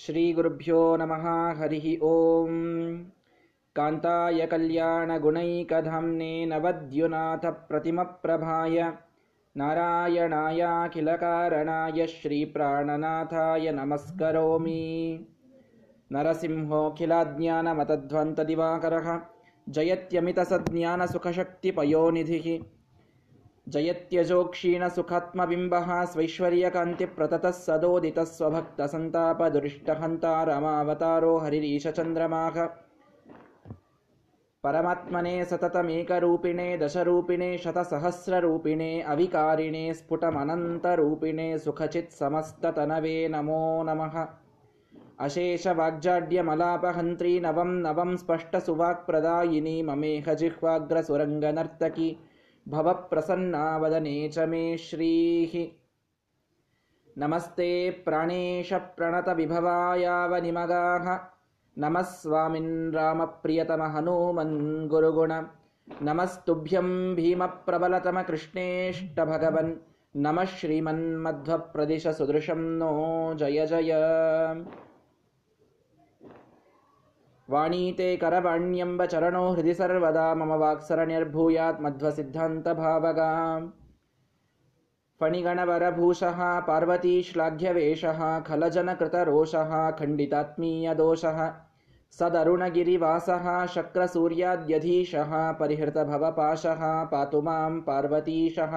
ಶ್ರೀ ಗುರುಭ್ಯೋ ನಮಃ ಹರಿಃ ಓಂ. ಕಾಂತಾಯ ಕಲ್ಯಾಣ ಗುಣೈಕಧಾಮ್ನೇ ನವದ್ಯುನಾಥ ಪ್ರತಿಮ ಪ್ರಭಾಯ ನಾರಾಯಣಾಯ ಅಖಿಲ ಕಾರಣಾಯ ಶ್ರೀ ಪ್ರಾಣನಾಥಾಯ ನಮಸ್ಕರೋಮಿ. ನರಸಿಂಹೋಖಿಲಾಜ್ಞಾನ ಮತಧ್ವಂತ ದಿವಾಕರಃ ಜಯತ್ಯಮಿತ ಸಜ್ಞಾನ ಸುಖಶಕ್ತಿ ಪಯೋನಿಧಿಃ ಜಯತ್ಯಜೋಕ್ಷೀಣ ಸುಖಾತ್ಮಬಿಂಬಃ ಸ್ವೈಶ್ವರ್ಯಕಾಂತಿ ಪ್ರತತಃ ಸದೋದಿತಃ ಸ್ವಭಕ್ತ ಸಂತಾಪ ದುರಿಷ್ಟಹಂತ ರಾಮಾವತಾರೋ ಹರಿರೀಶಚಂದ್ರಮಾಃ. ಪರಮಾತ್ಮನೇ ಸತತಮೇಕರೂಪಿಣೇ ದಶರೂಪಿಣೇ ಶತಸಹಸ್ರರೂಪಿಣೇ ಅವಿಕಾರಿಣೇ ಸ್ಫುಟಮನಂತರೂಪಿಣೇ ಸುಖಚಿತ್ ಸಮಸ್ತತನವೇ ನಮೋ ನಮಃ. ಅಶೇಷವಾಗ್ಜಾಡ್ಯಮಲಾಪಹಂತ್ರೀ ನವಂ ನವಂ ಸ್ಪಷ್ಟಸುವಾಕ್ಪ್ರದಾಯಿನಿ ಮಮೇಹ ಜಿಹ್ವಾಗ್ರಸುರಂಗನರ್ತಕಿ ಭವಪ್ರಸನ್ನಾ ವದನೇ ಚ ಮೇ ಶ್ರೀಃ. ನಮಸ್ತೆ ಪ್ರಾಣೇಶ ಪ್ರಣತವಿಭವಾಯಾವನಿಮಗಾಃ ನಮಃ ಸ್ವಾಮಿನ್ ರಾಮಪ್ರಿಯತಮ ಹನುಮನ್ ಗುರುಗುಣ. ನಮಸ್ತುಭ್ಯಂ ಭೀಮಪ್ರಬಲತಮ ಕೃಷ್ಣೇಷ್ಟಭಗವನ್ ನಮಃ ಶ್ರೀಮನ್ ಮಧ್ವಪ್ರದಿಶ ಸುದೃಶಂ ನೋ ಜಯ ಜಯ. ವಾಣೀತೆ ಕರವಾಣ್ಯಂಬ ಚರಣೋ ಹೃದಿ ಸರ್ವದಾ ಮಮ ವಾಕ್ಸರಣಿರ್ಭೂಯಾತ್ ಮಧ್ವಸಿದ್ಧಾಂತಭಾವಗಾ. ಫಣಿಗಣವರಭೂಷಃ ಪಾರ್ವತೀಶ್ಲಾಘ್ಯವೇಷಃ ಖಲಜನಕೃತರೋಷಃ ಖಂಡಿತಾತ್ಮೀಯದೋಷಃ ಸದರುಣಗಿರಿವಾಸಃ ಶಕ್ರಸೂರ್ಯಾದ್ಯಧೀಶಃ ಪರಿಹೃತಭವಪಾಶಃ ಪಾತು ಮಾಂ ಪಾರ್ವತೀಶಃ.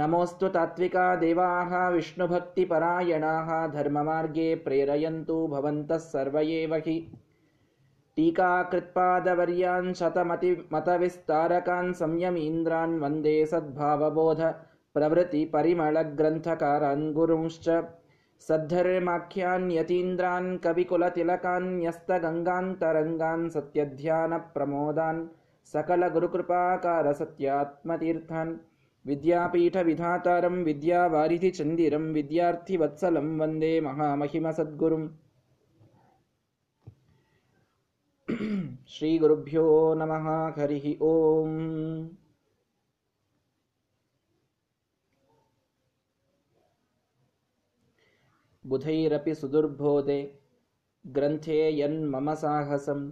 ನಮೋಸ್ತು ತಾತ್ವಿಕಾ ದೇವಾಃ ವಿಷ್ಣುಭಕ್ತಿಪರಾಯಣಾಃ ಧರ್ಮಮಾರ್ಗೇ ಪ್ರೇರಯಂತು ಭವಂತಃ ಸರ್ವಯೇವ ಹಿ. ಟೀಕಾಕೃತ್ಪಾದವರ್ಯಾನ್ ಶತಮತವಿಸ್ತಾರಕಾನ್ ಸಂಯಮೀಂದ್ರಾನ್ ವಂದೇ ಸದ್ಭಾವಬೋಧ ಪ್ರವೃತ್ತಿಪರಿಮಳಗ್ರಂಥಕಾರಾನ್ ಗುರುಂಶ್ಚ. ಸದ್ಧರ್ಮಾಖ್ಯಾನ್ಯತೀಂದ್ರಾನ್ ಕವಿಕುಲತಿಲಕಾನ್ಯಸ್ತಗಂಗಾಂತರಂಗಾನ್ ಸತ್ಯಧ್ಯಾನಪ್ರಮೋದಾನ್ ಸಕಲಗುರುಕೃಪಾಕಾರಸತ್ಯಾತ್ಮತೀರ್ಥಾನ್. ವಿದ್ಯಾಪೀಠವಿಧಾತಾರಂ ವಿದ್ಯಾವಾರಿಧಿಚಂದಿರಂ ವಿದ್ಯಾರ್ಥಿವತ್ಸಲಂ ವಂದೇ ಮಹಾಮಹಿಮಸದ್ಗುರುಂ. ಶ್ರೀ ಗುರುಭ್ಯೋ ನಮಃ ಹರಿಃ ಓಂ. ಬುಧೈರಪಿ ಸುದುರ್ಬೋಧೆ ಗ್ರಂಥೇ ಯನ್ಮಮ ಸಾಹಸಂ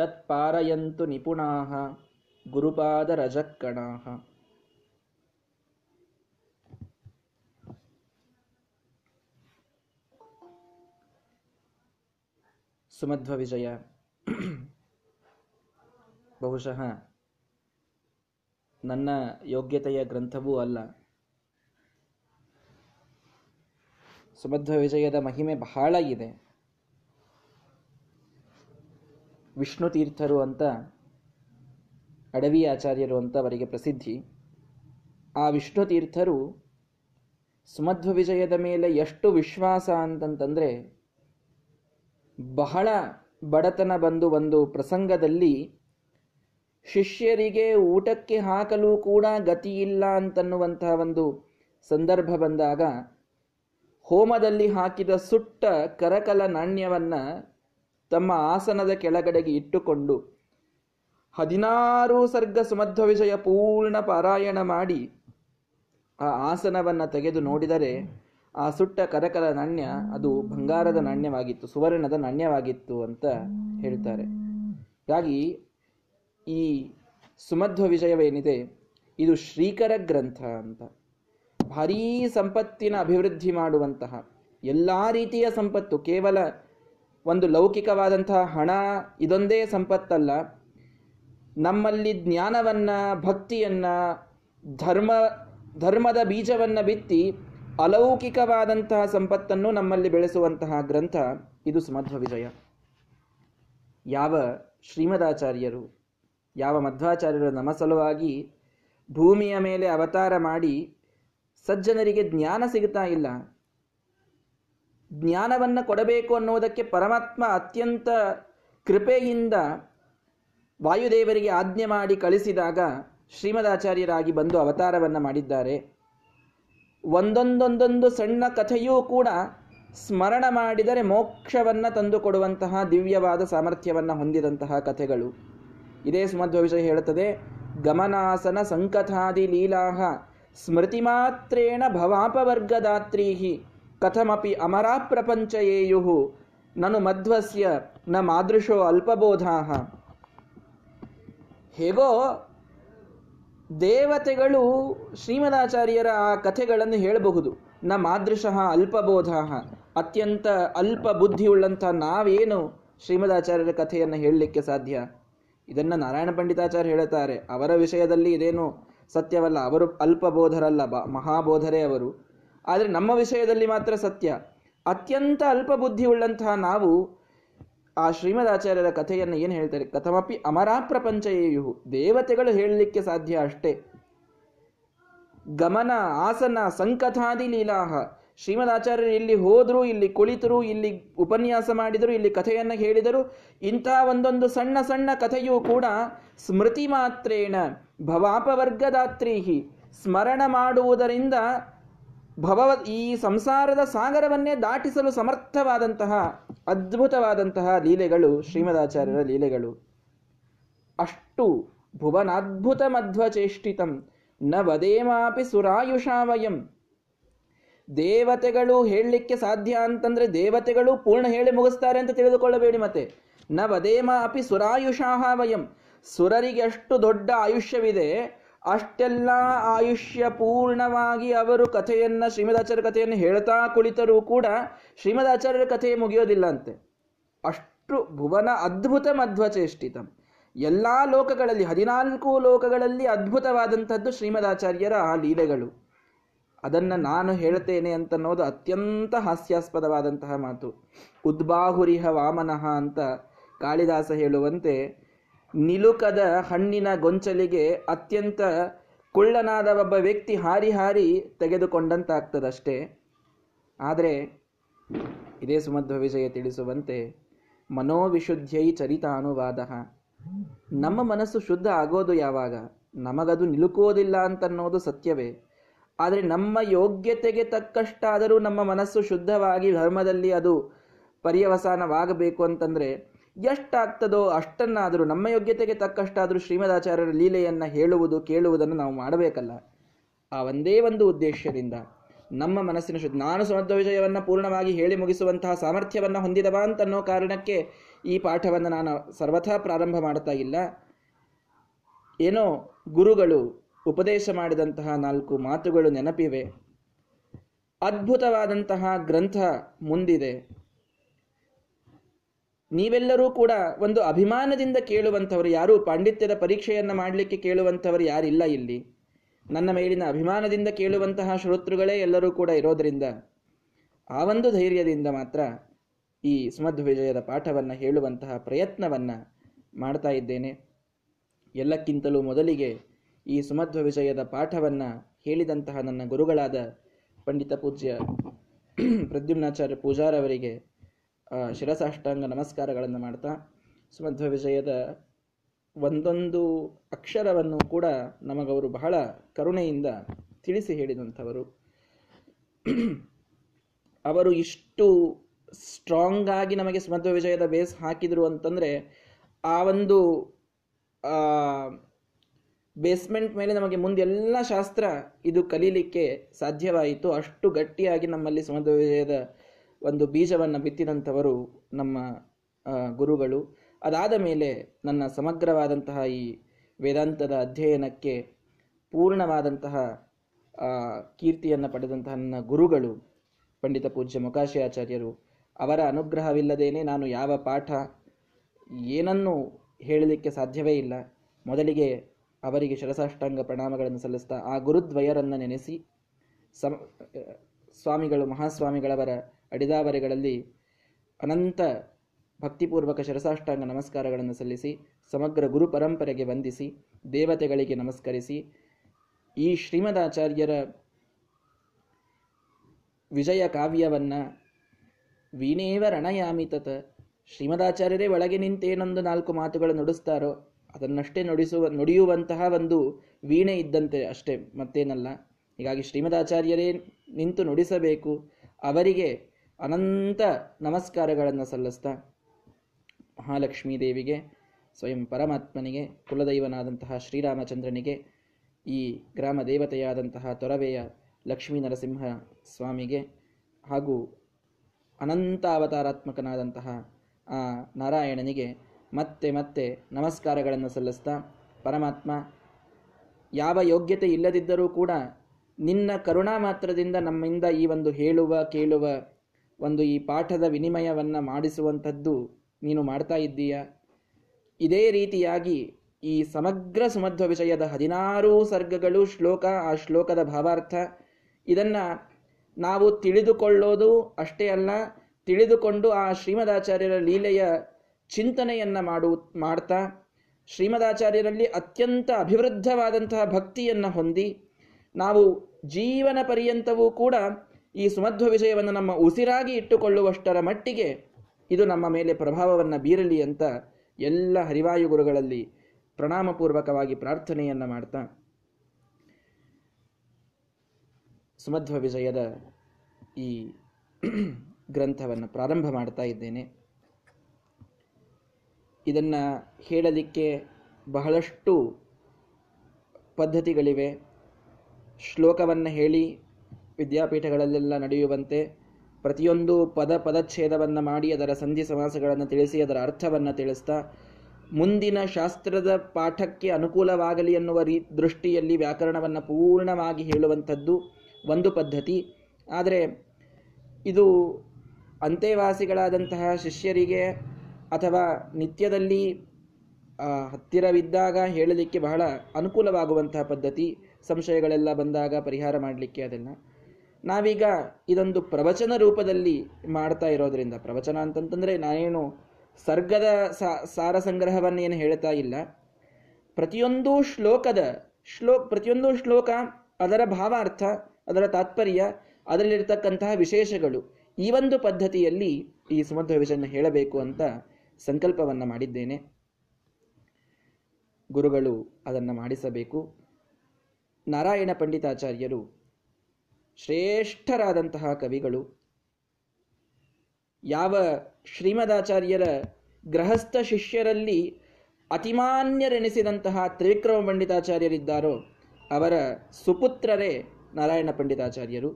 ತತ್ ಪಾರಯಂತು ನಿಪುಣಾಃ ಗುರುಪಾದರಜಃಕಣಾಃ. ಸುಮಧ್ವ ವಿಜಯ. ಬಹುಶಃ ನನ್ನ ಯೋಗ್ಯತೆಯ ಗ್ರಂಥವೂ ಅಲ್ಲ. ಸುಮಧ್ವ ವಿಜಯದ ಮಹಿಮೆ ಬಹಳ ಇದೆ. ವಿಷ್ಣು ತೀರ್ಥರು ಅಂತ ಅಡವಿ ಆಚಾರ್ಯರು ಅಂತ ಅವರಿಗೆ ಪ್ರಸಿದ್ಧಿ. ಆ ವಿಷ್ಣು ತೀರ್ಥರು ಸುಮಧ್ವ ವಿಜಯದ ಮೇಲೆ ಎಷ್ಟು ವಿಶ್ವಾಸ ಅಂತಂತಂದರೆ, ಬಹಳ ಬಡತನ ಬಂದು ಒಂದು ಪ್ರಸಂಗದಲ್ಲಿ ಶಿಷ್ಯರಿಗೆ ಊಟಕ್ಕೆ ಹಾಕಲು ಕೂಡ ಗತಿಯಿಲ್ಲ ಅಂತನ್ನುವಂತಹ ಒಂದು ಸಂದರ್ಭ ಬಂದಾಗ ಹೋಮದಲ್ಲಿ ಹಾಕಿದ ಸುಟ್ಟ ಕರಕಲ ನಾಣ್ಯವನ್ನು ತಮ್ಮ ಆಸನದ ಕೆಳಗಡೆಗೆ ಇಟ್ಟುಕೊಂಡು 16 ಸರ್ಗ ಸುಮಧ್ವ ವಿಜಯ ಪೂರ್ಣ ಪಾರಾಯಣ ಮಾಡಿ ಆ ಆಸನವನ್ನು ತೆಗೆದು ನೋಡಿದರೆ ಆ ಸುಟ್ಟ ಕರಕಲ ನಾಣ್ಯ ಅದು ಬಂಗಾರದ ನಾಣ್ಯವಾಗಿತ್ತು, ಸುವರ್ಣದ ನಾಣ್ಯವಾಗಿತ್ತು ಅಂತ ಹೇಳ್ತಾರೆ. ಹಾಗಾಗಿ ಈ ಸುಮಧ್ವ ವಿಜಯವೇನಿದೆ ಇದು ಶ್ರೀಕರ ಗ್ರಂಥ ಅಂತ, ಭಾರೀ ಸಂಪತ್ತಿನ ಅಭಿವೃದ್ಧಿ ಮಾಡುವಂತಹ ಎಲ್ಲ ರೀತಿಯ ಸಂಪತ್ತು. ಕೇವಲ ಒಂದು ಲೌಕಿಕವಾದಂತಹ ಹಣ ಇದೊಂದೇ ಸಂಪತ್ತಲ್ಲ, ನಮ್ಮಲ್ಲಿ ಜ್ಞಾನವನ್ನು, ಭಕ್ತಿಯನ್ನು, ಧರ್ಮದ ಬೀಜವನ್ನು ಬಿತ್ತಿ ಅಲೌಕಿಕವಾದಂತಹ ಸಂಪತ್ತನ್ನು ನಮ್ಮಲ್ಲಿ ಬೆಳೆಸುವಂತಹ ಗ್ರಂಥ ಇದು ಸುಮಧ್ವ ವಿಜಯ. ಯಾವ ಶ್ರೀಮದಾಚಾರ್ಯರು, ಯಾವ ಮಧ್ವಾಚಾರ್ಯರು ನಮ್ಮ ಸಲುವಾಗಿ ಭೂಮಿಯ ಮೇಲೆ ಅವತಾರ ಮಾಡಿ ಸಜ್ಜನರಿಗೆ ಜ್ಞಾನ ಸಿಗ್ತಾ ಇಲ್ಲ, ಜ್ಞಾನವನ್ನು ಕೊಡಬೇಕು ಅನ್ನೋದಕ್ಕೆ ಪರಮಾತ್ಮ ಅತ್ಯಂತ ಕೃಪೆಯಿಂದ ವಾಯುದೇವರಿಗೆ ಆಜ್ಞೆ ಮಾಡಿ ಕಳಿಸಿದಾಗ ಶ್ರೀಮದಾಚಾರ್ಯರಾಗಿ ಬಂದು ಅವತಾರವನ್ನು ಮಾಡಿದ್ದಾರೆ. ಒಂದೊಂದೊಂದೊಂದು ಸಣ್ಣ ಕಥೆಯೂ ಕೂಡ ಸ್ಮರಣ ಮಾಡಿದರೆ ಮೋಕ್ಷವನ್ನು ತಂದುಕೊಡುವಂತಹ ದಿವ್ಯವಾದ ಸಾಮರ್ಥ್ಯವನ್ನು ಹೊಂದಿದಂತಹ ಕಥೆಗಳು ಇದೇ ಸುಮಧ್ವ ವಿಜಯ ಹೇಳುತ್ತದೆ. ಗಮನಾಸನ ಸಂಕಥಾದಿ ಲೀಲಾಹ ಸ್ಮೃತಿಮಾತ್ರೇಣ ಭವಾಪವರ್ಗದಾತ್ರೀಹಿ ಕಥಮಪಿ ಅಮರಾ ಪ್ರಪಂಚ ಯೇಯುಃ ನನು ಮಧ್ವಸ್ಯ ನ ಮಾದೃಶೋ ಅಲ್ಪಬೋಧಾಃ. ಹೇಗೋ ದೇವತೆಗಳು ಶ್ರೀಮದಾಚಾರ್ಯರ ಆ ಕಥೆಗಳನ್ನು ಹೇಳಬಹುದು. ನ ಮಾದೃಶಃ ಅಲ್ಪಬೋಧಾಃ, ಅತ್ಯಂತ ಅಲ್ಪ ಬುದ್ಧಿಯುಳ್ಳಂಥ ನಾವೇನು ಶ್ರೀಮದಾಚಾರ್ಯರ ಕಥೆಯನ್ನು ಹೇಳಲಿಕ್ಕೆ ಸಾಧ್ಯ? ಇದನ್ನು ನಾರಾಯಣ ಪಂಡಿತಾಚಾರ್ಯ ಹೇಳುತ್ತಾರೆ. ಅವರ ವಿಷಯದಲ್ಲಿ ಇದೇನು ಸತ್ಯವಲ್ಲ, ಅವರು ಅಲ್ಪಬೋಧರಲ್ಲ, ಮಹಾಬೋಧರೇ ಅವರು. ಆದರೆ ನಮ್ಮ ವಿಷಯದಲ್ಲಿ ಮಾತ್ರ ಸತ್ಯ. ಅತ್ಯಂತ ಅಲ್ಪ ಬುದ್ಧಿಯುಳ್ಳಂತಹ ನಾವು ಆ ಶ್ರೀಮದಾಚಾರ್ಯರ ಕಥೆಯನ್ನು ಏನು ಹೇಳ್ತಾರೆ? ಕಥಮಪಿ ಅಮರಾ ಪ್ರಪಂಚಯೇಯು, ದೇವತೆಗಳು ಹೇಳಲಿಕ್ಕೆ ಸಾಧ್ಯ ಅಷ್ಟೇ. ಗಮನ ಆಸನ ಸಂಕಥಾದಿ ಲೀಲಾಹ, ಶ್ರೀಮದಾಚಾರ್ಯರು ಇಲ್ಲಿ ಹೋದರೂ, ಇಲ್ಲಿ ಕುಳಿತರು, ಇಲ್ಲಿ ಉಪನ್ಯಾಸ ಮಾಡಿದರು, ಇಲ್ಲಿ ಕಥೆಯನ್ನು ಹೇಳಿದರು, ಇಂಥ ಒಂದೊಂದು ಸಣ್ಣ ಸಣ್ಣ ಕಥೆಯೂ ಕೂಡ ಸ್ಮೃತಿ ಮಾತ್ರೇಣ ಭವಾಪವರ್ಗದಾತ್ರೀಹಿ, ಸ್ಮರಣ ಮಾಡುವುದರಿಂದ ಈ ಸಂಸಾರದ ಸಾಗರವನ್ನೇ ದಾಟಿಸಲು ಸಮರ್ಥವಾದಂತಹ ಅದ್ಭುತವಾದಂತಹ ಲೀಲೆಗಳು ಶ್ರೀಮದಾಚಾರ್ಯರ ಲೀಲೆಗಳು. ಅಷ್ಟು ಭುವನಾದ್ಭುತ ಮಧ್ವಚೇಷ್ಟಿತಂ ನ ವದೇಮಾಪಿ ಸುರಾಯುಷಾವಯಂ. ದೇವತೆಗಳು ಹೇಳಲಿಕ್ಕೆ ಸಾಧ್ಯ ಅಂತಂದರೆ ದೇವತೆಗಳು ಪೂರ್ಣ ಹೇಳಿ ಮುಗಿಸ್ತಾರೆ ಅಂತ ತಿಳಿದುಕೊಳ್ಳಬೇಡಿ. ಮತ್ತೆ ನ ವದೇಮ ಅಪಿ ಸುರಾಯುಷಾಹ ವಯಂ, ಸುರರಿಗೆ ಅಷ್ಟು ದೊಡ್ಡ ಆಯುಷ್ಯವಿದೆ, ಅಷ್ಟೆಲ್ಲ ಆಯುಷ್ಯ ಪೂರ್ಣವಾಗಿ ಅವರು ಕಥೆಯನ್ನು ಶ್ರೀಮದಾಚಾರ್ಯ ಕಥೆಯನ್ನು ಹೇಳ್ತಾ ಕುಳಿತರೂ ಕೂಡ ಶ್ರೀಮದಾಚಾರ್ಯರ ಕಥೆ ಮುಗಿಯೋದಿಲ್ಲ ಅಂತೆ. ಅಷ್ಟು ಭುವನ ಅದ್ಭುತ ಮಧ್ವಚೇಷ್ಟಿತಂ, ಎಲ್ಲ ಲೋಕಗಳಲ್ಲಿ 14 ಲೋಕಗಳಲ್ಲಿ ಅದ್ಭುತವಾದಂಥದ್ದು ಶ್ರೀಮದಾಚಾರ್ಯರ ಆ ಲೀಲೆಗಳು. ಅದನ್ನು ನಾನು ಹೇಳ್ತೇನೆ ಅಂತನ್ನೋದು ಅತ್ಯಂತ ಹಾಸ್ಯಾಸ್ಪದವಾದಂತಹ ಮಾತು. ಉದ್ಬಾಹುರಿಹ ವಾಮನಃ ಅಂತ ಕಾಳಿದಾಸ ಹೇಳುವಂತೆ, ನಿಲುಕದ ಹಣ್ಣಿನ ಗೊಂಚಲಿಗೆ ಅತ್ಯಂತ ಕುಳ್ಳನಾದ ಒಬ್ಬ ವ್ಯಕ್ತಿ ಹಾರಿ ಹಾರಿ ತೆಗೆದುಕೊಂಡಂತಾಗ್ತದಷ್ಟೇ. ಆದರೆ ಇದೇ ಸುಮಧ್ವ ವಿಜಯ ತಿಳಿಸುವಂತೆ ಮನೋವಿಶುದ್ಧೈ ಚರಿತಾನುವಾದ, ನಮ್ಮ ಮನಸ್ಸು ಶುದ್ಧ ಆಗೋದು ಯಾವಾಗ? ನಮಗದು ನಿಲುಕೋದಿಲ್ಲ ಅಂತನ್ನೋದು ಸತ್ಯವೇ. ಆದರೆ ನಮ್ಮ ಯೋಗ್ಯತೆಗೆ ತಕ್ಕಷ್ಟಾದರೂ ನಮ್ಮ ಮನಸ್ಸು ಶುದ್ಧವಾಗಿ ಧರ್ಮದಲ್ಲಿ ಅದು ಪರ್ಯವಸಾನವಾಗಬೇಕು ಅಂತಂದರೆ ಎಷ್ಟಾಗ್ತದೋ ಅಷ್ಟನ್ನಾದರೂ ನಮ್ಮ ಯೋಗ್ಯತೆಗೆ ತಕ್ಕಷ್ಟಾದರೂ ಶ್ರೀಮದಾಚಾರ್ಯರ ಲೀಲೆಯನ್ನು ಹೇಳುವುದು ಕೇಳುವುದನ್ನು ನಾವು ಮಾಡಬೇಕಲ್ಲ, ಆ ಒಂದೇ ಒಂದು ಉದ್ದೇಶದಿಂದ ನಮ್ಮ ಮನಸ್ಸಿನ ಶುದ್ಧ. ನಾನು ಸುಮಧ್ವ ವಿಜಯವನ್ನು ಪೂರ್ಣವಾಗಿ ಹೇಳಿ ಮುಗಿಸುವಂತಹ ಸಾಮರ್ಥ್ಯವನ್ನು ಹೊಂದಿದವ ಅಂತನ್ನೋ ಕಾರಣಕ್ಕೆ ಈ ಪಾಠವನ್ನು ನಾನು ಸರ್ವಥಾ ಪ್ರಾರಂಭ ಮಾಡ್ತಾ ಇಲ್ಲ. ಏನೋ ಗುರುಗಳು ಉಪದೇಶ ಮಾಡಿದಂತಹ 4 ಮಾತುಗಳು ನೆನಪಿವೆ. ಅದ್ಭುತವಾದಂತಹ ಗ್ರಂಥ ಮುಂದಿದೆ. ನೀವೆಲ್ಲರೂ ಕೂಡ ಒಂದು ಅಭಿಮಾನದಿಂದ ಕೇಳುವಂಥವರು, ಯಾರೂ ಪಾಂಡಿತ್ಯದ ಪರೀಕ್ಷೆಯನ್ನು ಮಾಡಲಿಕ್ಕೆ ಕೇಳುವಂಥವರು ಯಾರಿಲ್ಲ ಇಲ್ಲಿ. ನನ್ನ ಮೇಲಿನ ಅಭಿಮಾನದಿಂದ ಕೇಳುವಂತಹ ಶ್ರೋತೃಗಳೇ ಎಲ್ಲರೂ ಕೂಡ ಇರೋದರಿಂದ ಆ ಒಂದು ಧೈರ್ಯದಿಂದ ಮಾತ್ರ ಈ ಸುಮಧ್ವ ವಿಜಯದ ಪಾಠವನ್ನು ಹೇಳುವಂತಹ ಪ್ರಯತ್ನವನ್ನು ಮಾಡ್ತಾ ಇದ್ದೇನೆ. ಎಲ್ಲಕ್ಕಿಂತಲೂ ಮೊದಲಿಗೆ ಈ ಸುಮಧ್ವ ವಿಜಯದ ಪಾಠವನ್ನು ಹೇಳಿದಂತಹ ನನ್ನ ಗುರುಗಳಾದ ಪಂಡಿತ ಪೂಜ್ಯ ಪ್ರದ್ಯುಮ್ನಾಚಾರ್ಯ ಪೂಜಾರವರಿಗೆ ಶಿರಸಾಷ್ಟಾಂಗ ನಮಸ್ಕಾರಗಳನ್ನು ಮಾಡ್ತಾ, ಸುಮಧ್ವ ವಿಜಯದ ಒಂದೊಂದು ಅಕ್ಷರವನ್ನು ಕೂಡ ನಮಗವರು ಬಹಳ ಕರುಣೆಯಿಂದ ತಿಳಿಸಿ ಹೇಳಿದಂಥವರು. ಅವರು ಇಷ್ಟು ಸ್ಟ್ರಾಂಗ್ ಆಗಿ ನಮಗೆ ಸುಮಧ್ವ ವಿಜಯದ ಬೇಸ್ ಹಾಕಿದರು ಅಂತಂದರೆ ಆ ಒಂದು ಬೇಸ್ಮೆಂಟ್ ಮೇಲೆ ನಮಗೆ ಮುಂದೆಲ್ಲ ಶಾಸ್ತ್ರ ಇದು ಕಲೀಲಿಕ್ಕೆ ಸಾಧ್ಯವಾಯಿತು. ಅಷ್ಟು ಗಟ್ಟಿಯಾಗಿ ನಮ್ಮಲ್ಲಿ ಸುಮಧ್ವ ವಿಜಯದ ಒಂದು ಬೀಜವನ್ನು ಬಿತ್ತಿದಂಥವರು ನಮ್ಮ ಗುರುಗಳು. ಅದಾದ ಮೇಲೆ ನನ್ನ ಸಮಗ್ರವಾದಂತಹ ಈ ವೇದಾಂತದ ಅಧ್ಯಯನಕ್ಕೆ ಪೂರ್ಣವಾದಂತಹ ಕೀರ್ತಿಯನ್ನು ಪಡೆದಂತಹ ನನ್ನ ಗುರುಗಳು ಪಂಡಿತ ಪೂಜ್ಯ ಮೊಕಾಶಿ ಆಚಾರ್ಯರು. ಅವರ ಅನುಗ್ರಹವಿಲ್ಲದೇನೆ ನಾನು ಯಾವ ಪಾಠ ಏನನ್ನೂ ಹೇಳಲಿಕ್ಕೆ ಸಾಧ್ಯವೇ ಇಲ್ಲ. ಮೊದಲಿಗೆ ಅವರಿಗೆ ಶಿರಸಾಷ್ಟಾಂಗ ಪ್ರಣಾಮಗಳನ್ನು ಸಲ್ಲಿಸ್ತಾ ಆ ಗುರುದ್ವಯರನ್ನು ನೆನೆಸಿ ಸ್ವಾಮಿಗಳು ಮಹಾಸ್ವಾಮಿಗಳವರ ಅಡಿದಾವರೆಗಳಲ್ಲಿ ಅನಂತ ಭಕ್ತಿಪೂರ್ವಕ ಶಿರಸಾಷ್ಟಾಂಗ ನಮಸ್ಕಾರಗಳನ್ನು ಸಲ್ಲಿಸಿ ಸಮಗ್ರ ಗುರು ಪರಂಪರೆಗೆ ವಂದಿಸಿ ದೇವತೆಗಳಿಗೆ ನಮಸ್ಕರಿಸಿ ಈ ಶ್ರೀಮದಾಚಾರ್ಯರ ವಿಜಯ ಕಾವ್ಯವನ್ನು ವೀಣೇವ ರಣಯಾಮಿ ತತ, ಶ್ರೀಮದಾಚಾರ್ಯರೇ ಒಳಗೆ ನಿಂತೇನೊಂದು 4 ಮಾತುಗಳು ನುಡಿಸ್ತಾರೋ ಅದನ್ನಷ್ಟೇ ನುಡಿಯುವಂತಹ ಒಂದು ವೀಣೆ ಇದ್ದಂತೆ ಅಷ್ಟೇ, ಮತ್ತೇನಲ್ಲ. ಹೀಗಾಗಿ ಶ್ರೀಮದಾಚಾರ್ಯರೇ ನಿಂತು ನುಡಿಸಬೇಕು. ಅವರಿಗೆ ಅನಂತ ನಮಸ್ಕಾರಗಳನ್ನು ಸಲ್ಲಿಸ್ತಾ ಮಹಾಲಕ್ಷ್ಮೀ ದೇವಿಗೆ, ಸ್ವಯಂ ಪರಮಾತ್ಮನಿಗೆ, ಕುಲದೈವನಾದಂತಹ ಶ್ರೀರಾಮಚಂದ್ರನಿಗೆ, ಈ ಗ್ರಾಮ ದೇವತೆಯಾದಂತಹ ತೊರವೆಯ ಲಕ್ಷ್ಮೀ ನರಸಿಂಹ ಸ್ವಾಮಿಗೆ, ಹಾಗೂ ಅನಂತಾವತಾರಾತ್ಮಕನಾದಂತಹ ಆ ನಾರಾಯಣನಿಗೆ ಮತ್ತೆ ಮತ್ತೆ ನಮಸ್ಕಾರಗಳನ್ನು ಸಲ್ಲಿಸ್ತಾ, ಪರಮಾತ್ಮ ಯಾವ ಯೋಗ್ಯತೆ ಇಲ್ಲದಿದ್ದರೂ ಕೂಡ ನಿನ್ನ ಕರುಣಾ ಮಾತ್ರದಿಂದ ನಮ್ಮಿಂದ ಈ ಒಂದು ಹೇಳುವ ಕೇಳುವ ಒಂದು ಈ ಪಾಠದ ವಿನಿಮಯವನ್ನು ಮಾಡಿಸುವಂಥದ್ದು ನೀನು ಮಾಡ್ತಾ ಇದ್ದೀಯಾ. ಇದೇ ರೀತಿಯಾಗಿ ಈ ಸಮಗ್ರ ಸುಮಧ್ವ ವಿಷಯದ 16 ಸರ್ಗಗಳು, ಶ್ಲೋಕ, ಆ ಶ್ಲೋಕದ ಭಾವಾರ್ಥ ಇದನ್ನು ನಾವು ತಿಳಿದುಕೊಳ್ಳೋದು ಅಷ್ಟೇ ಅಲ್ಲ, ತಿಳಿದುಕೊಂಡು ಆ ಶ್ರೀಮದಾಚಾರ್ಯರ ಲೀಲೆಯ ಚಿಂತನೆಯನ್ನು ಮಾಡ್ತಾ ಶ್ರೀಮದಾಚಾರ್ಯರಲ್ಲಿ ಅತ್ಯಂತ ಅಭಿವೃದ್ಧವಾದಂತಹ ಭಕ್ತಿಯನ್ನು ಹೊಂದಿ ನಾವು ಜೀವನ ಪರ್ಯಂತವೂ ಕೂಡ ಈ ಸುಮಧ್ವ ವಿಷಯವನ್ನು ನಮ್ಮ ಉಸಿರಾಗಿ ಇಟ್ಟುಕೊಳ್ಳುವಷ್ಟರ ಮಟ್ಟಿಗೆ ಇದು ನಮ್ಮ ಮೇಲೆ ಪ್ರಭಾವವನ್ನು ಬೀರಲಿ ಅಂತ ಎಲ್ಲ ಹರಿವಾಯುಗುರುಗಳಲ್ಲಿ ಪ್ರಣಾಮಪೂರ್ವಕವಾಗಿ ಪ್ರಾರ್ಥನೆಯನ್ನು ಮಾಡ್ತಾ ಸುಮಧ್ವ ವಿಜಯದ ಈ ಗ್ರಂಥವನ್ನು ಪ್ರಾರಂಭ ಮಾಡ್ತಾ ಇದ್ದೇನೆ. ಇದನ್ನು ಹೇಳಲಿಕ್ಕೆ ಬಹಳಷ್ಟು ಪದ್ಧತಿಗಳಿವೆ. ಶ್ಲೋಕವನ್ನು ಹೇಳಿ ವಿದ್ಯಾಪೀಠಗಳಲ್ಲೆಲ್ಲ ನಡೆಯುವಂತೆ ಪ್ರತಿಯೊಂದು ಪದಚ್ಛೇದವನ್ನು ಮಾಡಿ ಅದರ ಸಂಧಿ ಸಮಾಸಗಳನ್ನು ತಿಳಿಸಿ ಅದರ ಅರ್ಥವನ್ನು ತಿಳಿಸ್ತಾ, ಮುಂದಿನ ಶಾಸ್ತ್ರದ ಪಾಠಕ್ಕೆ ಅನುಕೂಲವಾಗಲಿ ಎನ್ನುವ ದೃಷ್ಟಿಯಲ್ಲಿ ವ್ಯಾಕರಣವನ್ನು ಪೂರ್ಣವಾಗಿ ಹೇಳುವಂಥದ್ದು ಒಂದು ಪದ್ಧತಿ. ಆದರೆ ಇದು ಅಂತೆವಾಸಿಗಳಾದಂತಹ ಶಿಷ್ಯರಿಗೆ ಅಥವಾ ನಿತ್ಯದಲ್ಲಿ ಹತ್ತಿರವಿದ್ದಾಗ ಹೇಳಲಿಕ್ಕೆ ಬಹಳ ಅನುಕೂಲವಾಗುವಂತಹ ಪದ್ಧತಿ, ಸಂಶಯಗಳೆಲ್ಲ ಬಂದಾಗ ಪರಿಹಾರ ಮಾಡಲಿಕ್ಕೆ. ಅದನ್ನು ನಾವೀಗ ಇದೊಂದು ಪ್ರವಚನ ರೂಪದಲ್ಲಿ ಮಾಡ್ತಾ ಇರೋದರಿಂದ, ಪ್ರವಚನ ಅಂತಂತಂದರೆ ನಾನೇನು ಸರ್ಗದ ಸಾರ ಸಂಗ್ರಹವನ್ನೇನು ಹೇಳ್ತಾ ಇಲ್ಲ. ಪ್ರತಿಯೊಂದು ಶ್ಲೋಕ, ಅದರ ಭಾವಾರ್ಥ, ಅದರ ತಾತ್ಪರ್ಯ, ಅದರಲ್ಲಿರ್ತಕ್ಕಂತಹ ವಿಶೇಷಗಳು, ಈ ಒಂದು ಪದ್ಧತಿಯಲ್ಲಿ ಈ ಸುಮಧ್ವ ವಿಷಯವನ್ನು ಹೇಳಬೇಕು ಅಂತ ಸಂಕಲ್ಪವನ್ನು ಮಾಡಿದ್ದೇನೆ. ಗುರುಗಳು ಅದನ್ನು ಮಾಡಿಸಬೇಕು. ನಾರಾಯಣ ಪಂಡಿತಾಚಾರ್ಯರು ಶ್ರೇಷ್ಠರಾದಂತಹ ಕವಿಗಳು. ಯಾವ ಶ್ರೀಮದಾಚಾರ್ಯರ ಗೃಹಸ್ಥ ಶಿಷ್ಯರಲ್ಲಿ ಅತಿಮಾನ್ಯರೆನಿಸಿದಂತಹ ತ್ರಿವಿಕ್ರಮ ಪಂಡಿತಾಚಾರ್ಯರಿದ್ದಾರೋ ಅವರ ಸುಪುತ್ರರೇ ನಾರಾಯಣ ಪಂಡಿತಾಚಾರ್ಯರು.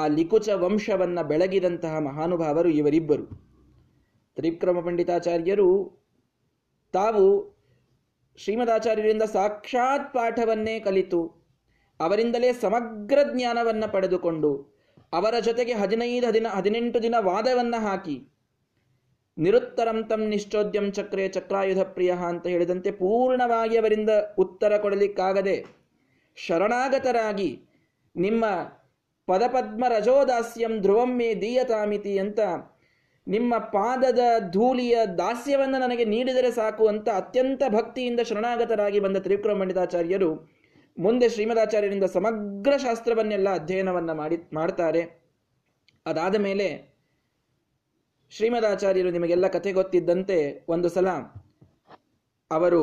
ಆ ಲಿಕುಚ ವಂಶವನ್ನು ಬೆಳಗಿದಂತಹ ಮಹಾನುಭಾವರು ಇವರಿಬ್ಬರು. ತ್ರಿವಿಕ್ರಮ ಪಂಡಿತಾಚಾರ್ಯರು ತಾವು ಶ್ರೀಮದಾಚಾರ್ಯರಿಂದ ಸಾಕ್ಷಾತ್ ಪಾಠವನ್ನೇ ಕಲಿತು, ಅವರಿಂದಲೇ ಸಮಗ್ರ ಜ್ಞಾನವನ್ನು ಪಡೆದುಕೊಂಡು, ಅವರ ಜೊತೆಗೆ 15-18 ದಿನ ವಾದವನ್ನು ಹಾಕಿ, ನಿರುತ್ತರಂ ತಂ ನಿಶ್ಚೋದ್ಯಂ ಚಕ್ರೇ ಚಕ್ರಾಯುಧ ಪ್ರಿಯ ಅಂತ ಹೇಳಿದಂತೆ ಪೂರ್ಣವಾಗಿ ಅವರಿಂದ ಉತ್ತರ ಕೊಡಲಿಕ್ಕಾಗದೆ ಶರಣಾಗತರಾಗಿ ನಿಮ್ಮ ಪದಪದ್ಮ ರಜೋದಾಸ್ಯಂ ಧ್ರುವಂ ಮೇ ದೀಯತಾಮಿತಿ ಅಂತ, ನಿಮ್ಮ ಪಾದದ ಧೂಳಿಯ ದಾಸ್ಯವನ್ನು ನನಗೆ ನೀಡಿದರೆ ಸಾಕು ಅಂತ ಅತ್ಯಂತ ಭಕ್ತಿಯಿಂದ ಶರಣಾಗತರಾಗಿ ಬಂದ ತ್ರಿವಿಕ್ರಮ ಪಂಡಿತಾಚಾರ್ಯರು ಮುಂದೆ ಶ್ರೀಮದಾಚಾರ್ಯರಿಂದ ಸಮಗ್ರ ಶಾಸ್ತ್ರವನ್ನೆಲ್ಲ ಅಧ್ಯಯನವನ್ನು ಮಾಡ್ತಾರೆ. ಅದಾದ ಮೇಲೆ ಶ್ರೀಮದಾಚಾರ್ಯರು, ನಿಮಗೆಲ್ಲ ಕಥೆ ಗೊತ್ತಿದ್ದಂತೆ, ಒಂದು ಸಲ ಅವರು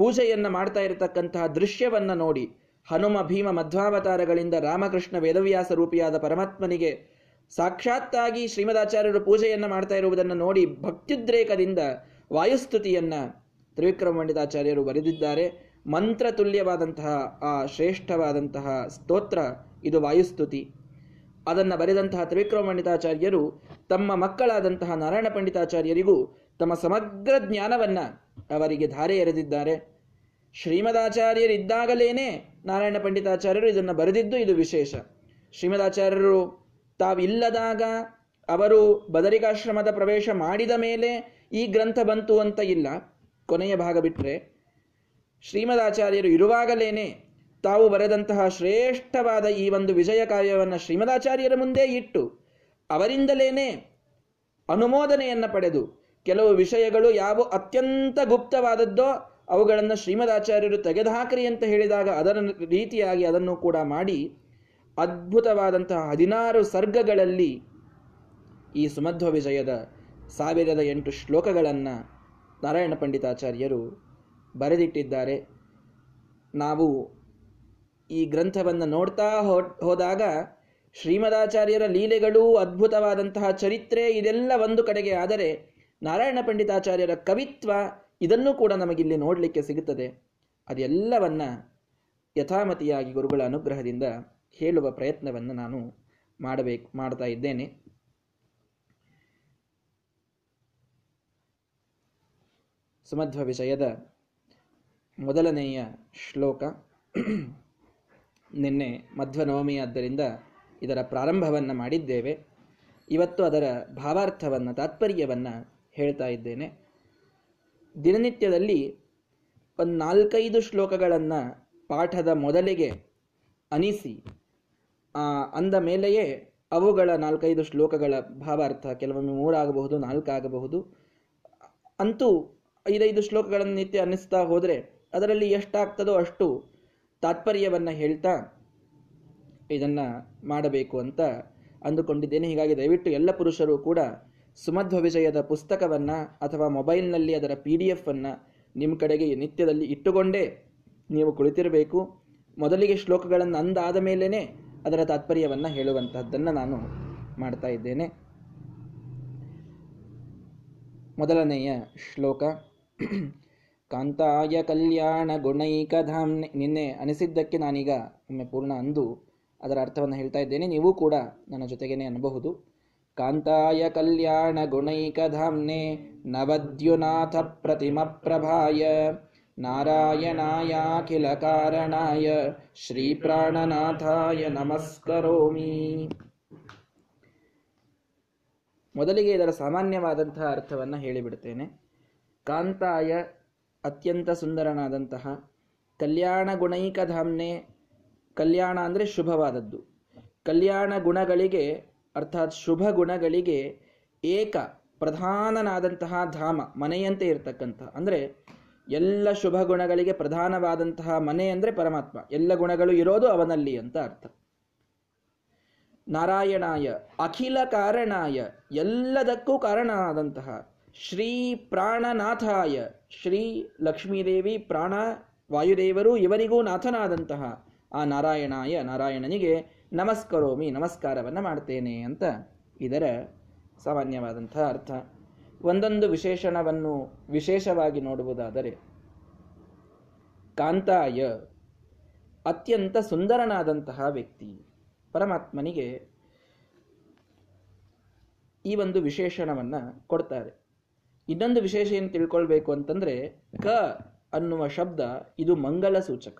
ಪೂಜೆಯನ್ನು ಮಾಡ್ತಾ ಇರತಕ್ಕಂತಹ ದೃಶ್ಯವನ್ನು ನೋಡಿ, ಹನುಮ ಭೀಮ ಮಧ್ವಾವತಾರಗಳಿಂದ ರಾಮಕೃಷ್ಣ ವೇದವ್ಯಾಸ ರೂಪಿಯಾದ ಪರಮಾತ್ಮನಿಗೆ ಸಾಕ್ಷಾತ್ತಾಗಿ ಶ್ರೀಮದಾಚಾರ್ಯರು ಪೂಜೆಯನ್ನು ಮಾಡ್ತಾ ಇರುವುದನ್ನು ನೋಡಿ ಭಕ್ತ್ಯುದ್ರೇಕದಿಂದ ವಾಯುಸ್ತುತಿಯನ್ನು ತ್ರಿವಿಕ್ರಮ ಪಂಡಿತಾಚಾರ್ಯರು ಬರೆದಿದ್ದಾರೆ. ಮಂತ್ರತುಲ್ಯವಾದಂತಹ ಆ ಶ್ರೇಷ್ಠವಾದಂತಹ ಸ್ತೋತ್ರ ಇದು ವಾಯುಸ್ತುತಿ. ಅದನ್ನು ಬರೆದಂತಹ ತ್ರಿವಿಕ್ರಮ ಪಂಡಿತಾಚಾರ್ಯರು ತಮ್ಮ ಮಕ್ಕಳಾದಂತಹ ನಾರಾಯಣ ಪಂಡಿತಾಚಾರ್ಯರಿಗೂ ತಮ್ಮ ಸಮಗ್ರ ಜ್ಞಾನವನ್ನು ಅವರಿಗೆ ಧಾರೆ ಎರೆದಿದ್ದಾರೆ. ಶ್ರೀಮದಾಚಾರ್ಯರಿದ್ದಾಗಲೇನೆ ನಾರಾಯಣ ಪಂಡಿತಾಚಾರ್ಯರು ಇದನ್ನು ಬರೆದಿದ್ದು ಇದು ವಿಶೇಷ. ಶ್ರೀಮದಾಚಾರ್ಯರು ತಾವಿಲ್ಲದಾಗ, ಅವರು ಬದರಿಕಾಶ್ರಮದ ಪ್ರವೇಶ ಮಾಡಿದ ಮೇಲೆ ಈ ಗ್ರಂಥ ಬಂತು ಅಂತ ಇಲ್ಲ. ಕೊನೆಯ ಭಾಗ ಬಿಟ್ಟರೆ ಶ್ರೀಮದಾಚಾರ್ಯರು ಇರುವಾಗಲೇನೆ ತಾವು ಬರೆದಂತಹ ಶ್ರೇಷ್ಠವಾದ ಈ ಒಂದು ವಿಜಯ ಕಾರ್ಯವನ್ನು ಶ್ರೀಮದಾಚಾರ್ಯರ ಮುಂದೆ ಇಟ್ಟು ಅವರಿಂದಲೇನೆ ಅನುಮೋದನೆಯನ್ನು ಪಡೆದು, ಕೆಲವು ವಿಷಯಗಳು ಯಾವ ಅತ್ಯಂತ ಗುಪ್ತವಾದದ್ದೋ ಅವುಗಳನ್ನು ಶ್ರೀಮದಾಚಾರ್ಯರು ತೆಗೆದುಹಾಕ್ರಿ ಅಂತ ಹೇಳಿದಾಗ ಅದರ ರೀತಿಯಾಗಿ ಅದನ್ನು ಕೂಡ ಮಾಡಿ ಅದ್ಭುತವಾದಂತಹ 16 ಸರ್ಗಗಳಲ್ಲಿ ಈ ಸುಮಧ್ವ ವಿಜಯದ 1008 ಶ್ಲೋಕಗಳನ್ನು ನಾರಾಯಣ ಪಂಡಿತಾಚಾರ್ಯರು ಬರೆದಿಟ್ಟಿದ್ದಾರೆ. ನಾವು ಈ ಗ್ರಂಥವನ್ನು ನೋಡ್ತಾ ಹೋದಾಗ ಶ್ರೀಮದಾಚಾರ್ಯರ ಲೀಲೆಗಳು, ಅದ್ಭುತವಾದಂತಹ ಚರಿತ್ರೆ ಇದೆಲ್ಲ ಒಂದು ಕಡೆಗೆ, ಆದರೆ ನಾರಾಯಣ ಪಂಡಿತಾಚಾರ್ಯರ ಕವಿತ್ವ ಇದನ್ನು ಕೂಡ ನಮಗಿಲ್ಲಿ ನೋಡಲಿಕ್ಕೆ ಸಿಗುತ್ತದೆ. ಅದೆಲ್ಲವನ್ನು ಯಥಾಮತಿಯಾಗಿ ಗುರುಗಳ ಅನುಗ್ರಹದಿಂದ ಹೇಳುವ ಪ್ರಯತ್ನವನ್ನು ನಾನು ಮಾಡ್ತಾ ಇದ್ದೇನೆ. ಸುಮಧ್ವ ವಿಷಯದ ಮೊದಲನೆಯ ಶ್ಲೋಕ. ನಿನ್ನೆ ಮಧ್ವನವಮಿಯಾದ್ದರಿಂದ ಇದರ ಪ್ರಾರಂಭವನ್ನು ಮಾಡಿದ್ದೇವೆ. ಇವತ್ತು ಅದರ ಭಾವಾರ್ಥವನ್ನು, ತಾತ್ಪರ್ಯವನ್ನು ಹೇಳ್ತಾ ಇದ್ದೇನೆ. ದಿನನಿತ್ಯದಲ್ಲಿ ಒಂದು 4-5 ಶ್ಲೋಕಗಳನ್ನು ಪಾಠದ ಮೊದಲಿಗೆ ಅನಿಸಿ, ಅಂದ ಮೇಲೆಯೇ ಅವುಗಳ 4-5 ಶ್ಲೋಕಗಳ ಭಾವಾರ್ಥ, ಕೆಲವೊಮ್ಮೆ 3 ಆಗಬಹುದು, 4 ಆಗಬಹುದು, ಅಂತೂ 5-5 ಶ್ಲೋಕಗಳನ್ನು ನಿತ್ಯ ಅನ್ನಿಸ್ತಾ ಹೋದರೆ ಅದರಲ್ಲಿ ಎಷ್ಟಾಗ್ತದೋ ಅಷ್ಟು ತಾತ್ಪರ್ಯವನ್ನು ಹೇಳ್ತಾ ಇದನ್ನು ಮಾಡಬೇಕು ಅಂತ ಅಂದುಕೊಂಡಿದ್ದೇನೆ. ಹೀಗಾಗಿ ದಯವಿಟ್ಟು ಎಲ್ಲ ಪುರುಷರು ಕೂಡ ಸುಮಧ್ವ ವಿಜಯದ ಪುಸ್ತಕವನ್ನು ಅಥವಾ ಮೊಬೈಲ್ನಲ್ಲಿ ಅದರ PDF ಅನ್ನು ನಿಮ್ಮ ಕಡೆಗೆ ನಿತ್ಯದಲ್ಲಿ ಇಟ್ಟುಕೊಂಡೇ ನೀವು ಕುಳಿತಿರಬೇಕು. ಮೊದಲಿಗೆ ಶ್ಲೋಕಗಳನ್ನು ಅಂದಾದ ಮೇಲೇ ಅದರ ತಾತ್ಪರ್ಯವನ್ನು ಹೇಳುವಂತಹದ್ದನ್ನು ನಾನು ಮಾಡ್ತಾ ಇದ್ದೇನೆ. ಮೊದಲನೆಯ ಶ್ಲೋಕ ಕಾಂತಾಯ ಕಲ್ಯಾಣ ಗುಣೈಕಧಾಮ್. ನಿನ್ನೆ ಅನಿಸಿದ್ದಕ್ಕೆ ನಾನೀಗ ಒಮ್ಮೆ ಪೂರ್ಣ ಅಂದು ಅದರ ಅರ್ಥವನ್ನು ಹೇಳ್ತಾ ಇದ್ದೇನೆ. ನೀವು ಕೂಡ ನನ್ನ ಜೊತೆಗೇನೆ ಅನ್ನಬಹುದು. ಕಾಂತಾಯ ಕಲ್ಯಾಣ ಗುಣೈಕಧಾಮ್ನೆ ನವದ್ಯುನಾಥ ಪ್ರತಿಮ ಪ್ರಭಾಯ ನಾರಾಯಣಾಯಾಖಿಲ ಕಾರಣಾಯ ಶ್ರೀ ಪ್ರಾಣನಾಥಾಯ ನಮಸ್ಕರೋಮಿ. ಮೊದಲಿಗೆ ಇದರ ಸಾಮಾನ್ಯವಾದಂತಹ ಅರ್ಥವನ್ನು ಹೇಳಿಬಿಡ್ತೇನೆ. ಕಾಂತಾಯ ಅತ್ಯಂತ ಸುಂದರನಾದಂತಹ, ಕಲ್ಯಾಣ ಗುಣೈಕಧಾಮ್ನೆ, ಕಲ್ಯಾಣ ಅಂದರೆ ಶುಭವಾದದ್ದು, ಕಲ್ಯಾಣ ಗುಣಗಳಿಗೆ ಅರ್ಥಾತ್ ಶುಭ ಗುಣಗಳಿಗೆ ಏಕ ಪ್ರಧಾನನಾದಂತಹ ಧಾಮ, ಮನೆಯಂತೆ ಇರತಕ್ಕಂತಹ, ಅಂದರೆ ಎಲ್ಲ ಶುಭ ಗುಣಗಳಿಗೆ ಪ್ರಧಾನವಾದಂತಹ ಮನೆ ಅಂದರೆ ಪರಮಾತ್ಮ, ಎಲ್ಲ ಗುಣಗಳು ಇರೋದು ಅವನಲ್ಲಿ ಅಂತ ಅರ್ಥ. ನಾರಾಯಣಾಯ ಅಖಿಲ ಕಾರಣಾಯ, ಎಲ್ಲದಕ್ಕೂ ಕಾರಣನಾದಂತಹ, ಶ್ರೀ ಪ್ರಾಣನಾಥಾಯ, ಶ್ರೀ ಲಕ್ಷ್ಮೀದೇವಿ ಪ್ರಾಣ ವಾಯುದೇವರು ಇವರಿಗೂ ನಾಥನಾದಂತಹ ಆ ನಾರಾಯಣಾಯ, ನಾರಾಯಣನಿಗೆ ನಮಸ್ಕರೋಮಿ, ನಮಸ್ಕಾರವನ್ನು ಮಾಡ್ತೇನೆ ಅಂತ ಇದರ ಸಾಮಾನ್ಯವಾದಂಥ ಅರ್ಥ. ಒಂದೊಂದು ವಿಶೇಷಣವನ್ನು ವಿಶೇಷವಾಗಿ ನೋಡುವುದಾದರೆ, ಕಾಂತಾಯ ಅತ್ಯಂತ ಸುಂದರನಾದಂತಹ ವ್ಯಕ್ತಿ ಪರಮಾತ್ಮನಿಗೆ ಈ ಒಂದು ವಿಶೇಷಣವನ್ನು ಕೊಡ್ತಾರೆ. ಇನ್ನೊಂದು ವಿಶೇಷ ಏನು ತಿಳ್ಕೊಳ್ಬೇಕು ಅಂತಂದರೆ, ಕ ಅನ್ನುವ ಶಬ್ದ ಇದು ಮಂಗಲ ಸೂಚಕ.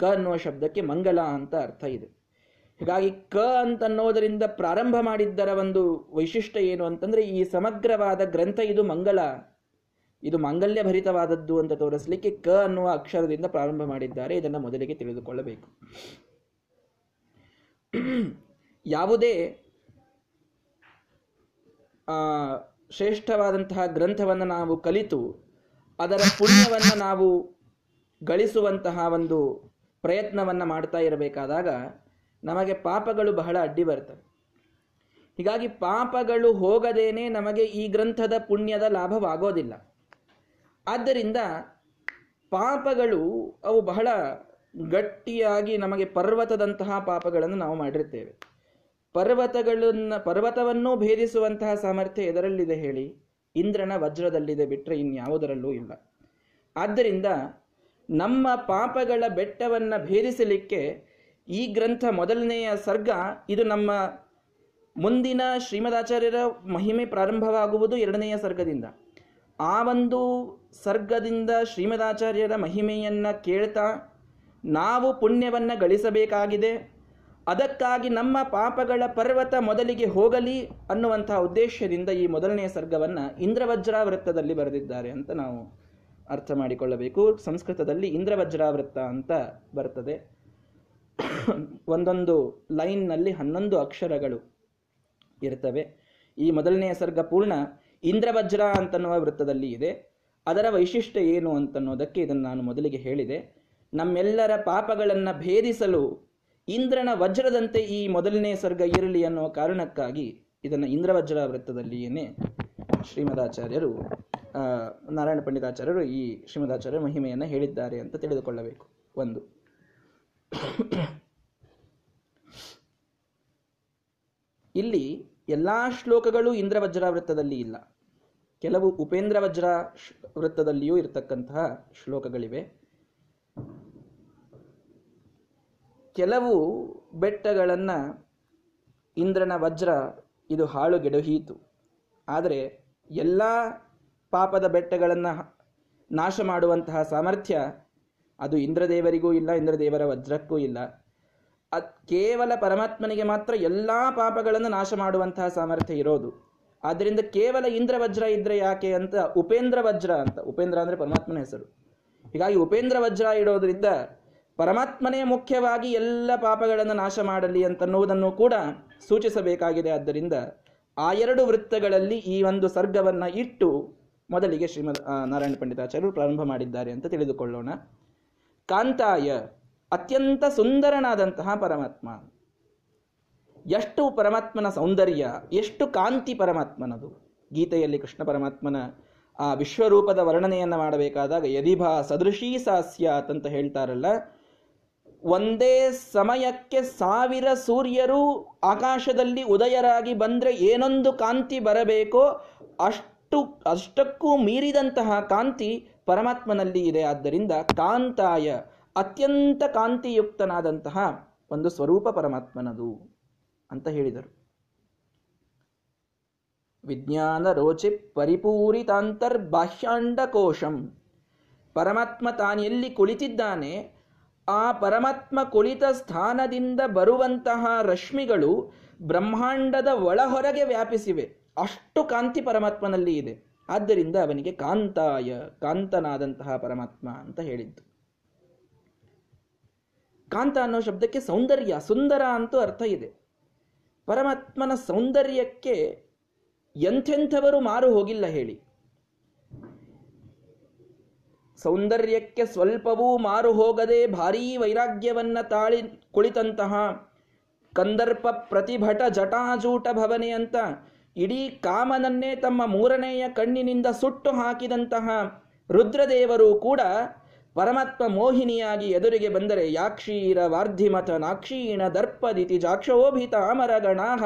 ಕ ಅನ್ನುವ ಶಬ್ದಕ್ಕೆ ಮಂಗಲ ಅಂತ ಅರ್ಥ ಇದೆ. ಹೀಗಾಗಿ ಕ ಅಂತನ್ನೋದರಿಂದ ಪ್ರಾರಂಭ ಮಾಡಿದ್ದರ ಒಂದು ವೈಶಿಷ್ಟ್ಯ ಏನು ಅಂತಂದರೆ, ಈ ಸಮಗ್ರವಾದ ಗ್ರಂಥ ಇದು ಮಂಗಲ, ಇದು ಮಾಂಗಲ್ಯ ಭರಿತವಾದದ್ದು ಅಂತ ತೋರಿಸಲಿಕ್ಕೆ ಕ ಅನ್ನುವ ಅಕ್ಷರದಿಂದ ಪ್ರಾರಂಭ ಮಾಡಿದ್ದಾರೆ. ಇದನ್ನು ಮೊದಲಿಗೆ ತಿಳಿದುಕೊಳ್ಳಬೇಕು. ಯಾವುದೇ ಶ್ರೇಷ್ಠವಾದಂತಹ ಗ್ರಂಥವನ್ನು ನಾವು ಕಲಿತು ಅದರ ಪುಣ್ಯವನ್ನು ನಾವು ಗಳಿಸುವಂತಹ ಒಂದು ಪ್ರಯತ್ನವನ್ನು ಮಾಡ್ತಾ ಇರಬೇಕಾದಾಗ ನಮಗೆ ಪಾಪಗಳು ಬಹಳ ಅಡ್ಡಿ ಬರ್ತವೆ. ಹೀಗಾಗಿ ಪಾಪಗಳು ಹೋಗದೇನೆ ನಮಗೆ ಈ ಗ್ರಂಥದ ಪುಣ್ಯದ ಲಾಭವಾಗೋದಿಲ್ಲ. ಆದ್ದರಿಂದ ಪಾಪಗಳು ಅವು ಬಹಳ ಗಟ್ಟಿಯಾಗಿ ನಮಗೆ ಪರ್ವತದಂತಹ ಪಾಪಗಳನ್ನು ನಾವು ಮಾಡಿರ್ತೇವೆ. ಪರ್ವತವನ್ನೂ ಭೇದಿಸುವಂತಹ ಸಾಮರ್ಥ್ಯ ಇದರಲ್ಲಿದೆ ಹೇಳಿ, ಇಂದ್ರನ ವಜ್ರದಲ್ಲಿದೆ ಬಿಟ್ಟರೆ ಇನ್ಯಾವುದರಲ್ಲೂ ಇಲ್ಲ. ಆದ್ದರಿಂದ ನಮ್ಮ ಪಾಪಗಳ ಬೆಟ್ಟವನ್ನು ಭೇದಿಸಲಿಕ್ಕೆ ಈ ಗ್ರಂಥ ಮೊದಲನೆಯ ಸರ್ಗ ಇದು ನಮ್ಮ ಮುಂದಿನ ಶ್ರೀಮದಾಚಾರ್ಯರ ಮಹಿಮೆ ಪ್ರಾರಂಭವಾಗುವುದು 2ನೇ ಸರ್ಗದಿಂದ. ಆ ಒಂದು ಸರ್ಗದಿಂದ ಶ್ರೀಮದಾಚಾರ್ಯರ ಮಹಿಮೆಯನ್ನು ಕೇಳ್ತಾ ನಾವು ಪುಣ್ಯವನ್ನು ಗಳಿಸಬೇಕಾಗಿದೆ. ಅದಕ್ಕಾಗಿ ನಮ್ಮ ಪಾಪಗಳ ಪರ್ವತ ಮೊದಲಿಗೆ ಹೋಗಲಿ ಅನ್ನುವಂತಹ ಉದ್ದೇಶದಿಂದ ಈ 1ನೇ ಸರ್ಗವನ್ನು ಇಂದ್ರವಜ್ರಾವೃತ್ತದಲ್ಲಿ ಬರೆದಿದ್ದಾರೆ ಅಂತ ನಾವು ಅರ್ಥ ಮಾಡಿಕೊಳ್ಳಬೇಕು. ಸಂಸ್ಕೃತದಲ್ಲಿ ಇಂದ್ರವಜ್ರಾವೃತ್ತ ಅಂತ ಬರ್ತದೆ. ಒಂದೊಂದು ಲೈನ್ನಲ್ಲಿ 11 ಅಕ್ಷರಗಳು ಇರ್ತವೆ. ಈ 1ನೇ ಸರ್ಗ ಪೂರ್ಣ ಇಂದ್ರವಜ್ರ ಅಂತನ್ನುವ ವೃತ್ತದಲ್ಲಿ ಇದೆ. ಅದರ ವೈಶಿಷ್ಟ್ಯ ಏನು ಅಂತನ್ನೋದಕ್ಕೆ ಇದನ್ನು ನಾನು ಮೊದಲಿಗೆ ಹೇಳಿದೆ. ನಮ್ಮೆಲ್ಲರ ಪಾಪಗಳನ್ನು ಭೇದಿಸಲು ಇಂದ್ರನ ವಜ್ರದಂತೆ ಈ 1ನೇ ಸರ್ಗ ಇರಲಿ ಅನ್ನೋ ಕಾರಣಕ್ಕಾಗಿ ಇದನ್ನು ಇಂದ್ರವಜ್ರ ವೃತ್ತದಲ್ಲಿಯೇ ಶ್ರೀಮದಾಚಾರ್ಯರು, ನಾರಾಯಣ ಪಂಡಿತಾಚಾರ್ಯರು ಈ ಶ್ರೀಮದಾಚಾರ್ಯರ ಮಹಿಮೆಯನ್ನು ಹೇಳಿದ್ದಾರೆ ಅಂತ ತಿಳಿದುಕೊಳ್ಳಬೇಕು. ಒಂದು ಇಲ್ಲಿ ಎಲ್ಲ ಶ್ಲೋಕಗಳು ಇಂದ್ರವಜ್ರ ವೃತ್ತದಲ್ಲಿ ಇಲ್ಲ. ಕೆಲವು ಉಪೇಂದ್ರ ವಜ್ರ ವೃತ್ತದಲ್ಲಿಯೂ ಇರತಕ್ಕಂತಹ ಶ್ಲೋಕಗಳಿವೆ. ಕೆಲವು ಬೆಟ್ಟಗಳನ್ನು ಇಂದ್ರನ ವಜ್ರ ಇದು ಹಾಳುಗೆಡಹೀತು. ಆದರೆ ಎಲ್ಲ ಪಾಪದ ಬೆಟ್ಟಗಳನ್ನು ನಾಶ ಮಾಡುವಂತಹ ಸಾಮರ್ಥ್ಯ ಅದು ಇಂದ್ರದೇವರಿಗೂ ಇಲ್ಲ, ಇಂದ್ರದೇವರ ವಜ್ರಕ್ಕೂ ಇಲ್ಲ. ಅದು ಕೇವಲ ಪರಮಾತ್ಮನಿಗೆ ಮಾತ್ರ ಎಲ್ಲ ಪಾಪಗಳನ್ನು ನಾಶ ಮಾಡುವಂತಹ ಸಾಮರ್ಥ್ಯ ಇರೋದು. ಆದ್ದರಿಂದ ಕೇವಲ ಇಂದ್ರ ವಜ್ರ ಇದ್ದರೆ ಯಾಕೆ ಅಂತ ಉಪೇಂದ್ರ ವಜ್ರ ಅಂತ, ಉಪೇಂದ್ರ ಅಂದರೆ ಪರಮಾತ್ಮನ ಹೆಸರು, ಹೀಗಾಗಿ ಉಪೇಂದ್ರ ವಜ್ರ ಇಡೋದ್ರಿಂದ ಪರಮಾತ್ಮನೇ ಮುಖ್ಯವಾಗಿ ಎಲ್ಲ ಪಾಪಗಳನ್ನು ನಾಶ ಮಾಡಲಿ ಅಂತನ್ನುವುದನ್ನು ಕೂಡ ಸೂಚಿಸಬೇಕಾಗಿದೆ. ಆದ್ದರಿಂದ ಆ ಎರಡು ವೃತ್ತಗಳಲ್ಲಿ ಈ ಒಂದು ಸರ್ಗವನ್ನು ಇಟ್ಟು ಮೊದಲಿಗೆ ಶ್ರೀಮದ್ ನಾರಾಯಣ ಪಂಡಿತಾಚಾರ್ಯರು ಪ್ರಾರಂಭ ಮಾಡಿದ್ದಾರೆ ಅಂತ ತಿಳಿದುಕೊಳ್ಳೋಣ. ಕಾಂತಾಯ, ಅತ್ಯಂತ ಸುಂದರನಾದಂತಹ ಪರಮಾತ್ಮ. ಎಷ್ಟು ಪರಮಾತ್ಮನ ಸೌಂದರ್ಯ, ಎಷ್ಟು ಕಾಂತಿ ಪರಮಾತ್ಮನದು. ಗೀತೆಯಲ್ಲಿ ಕೃಷ್ಣ ಪರಮಾತ್ಮನ ಆ ವಿಶ್ವರೂಪದ ವರ್ಣನೆಯನ್ನು ಮಾಡಬೇಕಾದಾಗ ಯದಿಭಾ ಸದೃಶೀ ಸಾ ಸ್ಯಾತ್ ಅಂತ ಹೇಳ್ತಾರಲ್ಲ, ಒಂದೇ ಸಮಯಕ್ಕೆ 1000 ಸೂರ್ಯರು ಆಕಾಶದಲ್ಲಿ ಉದಯರಾಗಿ ಬಂದರೆ ಏನೊಂದು ಕಾಂತಿ ಬರಬೇಕೋ ಅಷ್ಟಕ್ಕೂ ಮೀರಿದಂತಹ ಕಾಂತಿ ಪರಮಾತ್ಮನಲ್ಲಿ ಇದೆ. ಆದ್ದರಿಂದ ಕಾಂತಾಯ, ಅತ್ಯಂತ ಕಾಂತಿಯುಕ್ತನಾದಂತಹ ಒಂದು ಸ್ವರೂಪ ಪರಮಾತ್ಮನದು ಅಂತ ಹೇಳಿದರು. ವಿಜ್ಞಾನ ರೋಚಿ ಪರಿಪೂರಿತಾಂತರ್ಬಾಹ್ಯಾಂಡಕೋಶಂ, ಪರಮಾತ್ಮ ತಾನೆಲ್ಲಿ ಕುಳಿತಿದ್ದಾನೆ ಆ ಪರಮಾತ್ಮ ಕುಳಿತ ಸ್ಥಾನದಿಂದ ಬರುವಂತಹ ರಶ್ಮಿಗಳು ಬ್ರಹ್ಮಾಂಡದ ಒಳಹೊರಗೆ ವ್ಯಾಪಿಸಿವೆ. ಅಷ್ಟು ಕಾಂತಿ ಪರಮಾತ್ಮನಲ್ಲಿ ಇದೆ. ಆದ್ದರಿಂದ ಅವನಿಗೆ ಕಾಂತಾಯ, ಕಾಂತನಾದಂತಹ ಪರಮಾತ್ಮ ಅಂತ ಹೇಳಿದ್ದು. ಕಾಂತ ಅನ್ನೋ ಶಬ್ದಕ್ಕೆ ಸೌಂದರ್ಯ, ಸುಂದರ ಅಂತೂ ಅರ್ಥ ಇದೆ. ಪರಮಾತ್ಮನ ಸೌಂದರ್ಯಕ್ಕೆ ಎಂಥೆಂಥವರು ಮಾರು ಹೋಗಿಲ್ಲ ಹೇಳಿ. ಸೌಂದರ್ಯಕ್ಕೆ ಸ್ವಲ್ಪವೂ ಮಾರು ಹೋಗದೆ ಭಾರೀ ವೈರಾಗ್ಯವನ್ನು ತಾಳಿ ಕುಳಿತಂತಹ ಕಂದರ್ಪ ಪ್ರತಿಭಟ ಜಟಾಜೂಟ ಭವನೆ ಅಂತ ಇಡೀ ಕಾಮನನ್ನೇ ತಮ್ಮ ಮೂರನೆಯ ಕಣ್ಣಿನಿಂದ ಸುಟ್ಟು ಹಾಕಿದಂತಹ ರುದ್ರದೇವರು ಕೂಡ ಪರಮಾತ್ಮ ಮೋಹಿನಿಯಾಗಿ ಎದುರಿಗೆ ಬಂದರೆ ಯಾಕ್ಷೀರ ವಾರ್ಧಿಮತ ನಾಕ್ಷೀಣ ದರ್ಪದಿತಿ ಜಾಕ್ಷೋಭಿತ ಅಮರಗಣಾಹ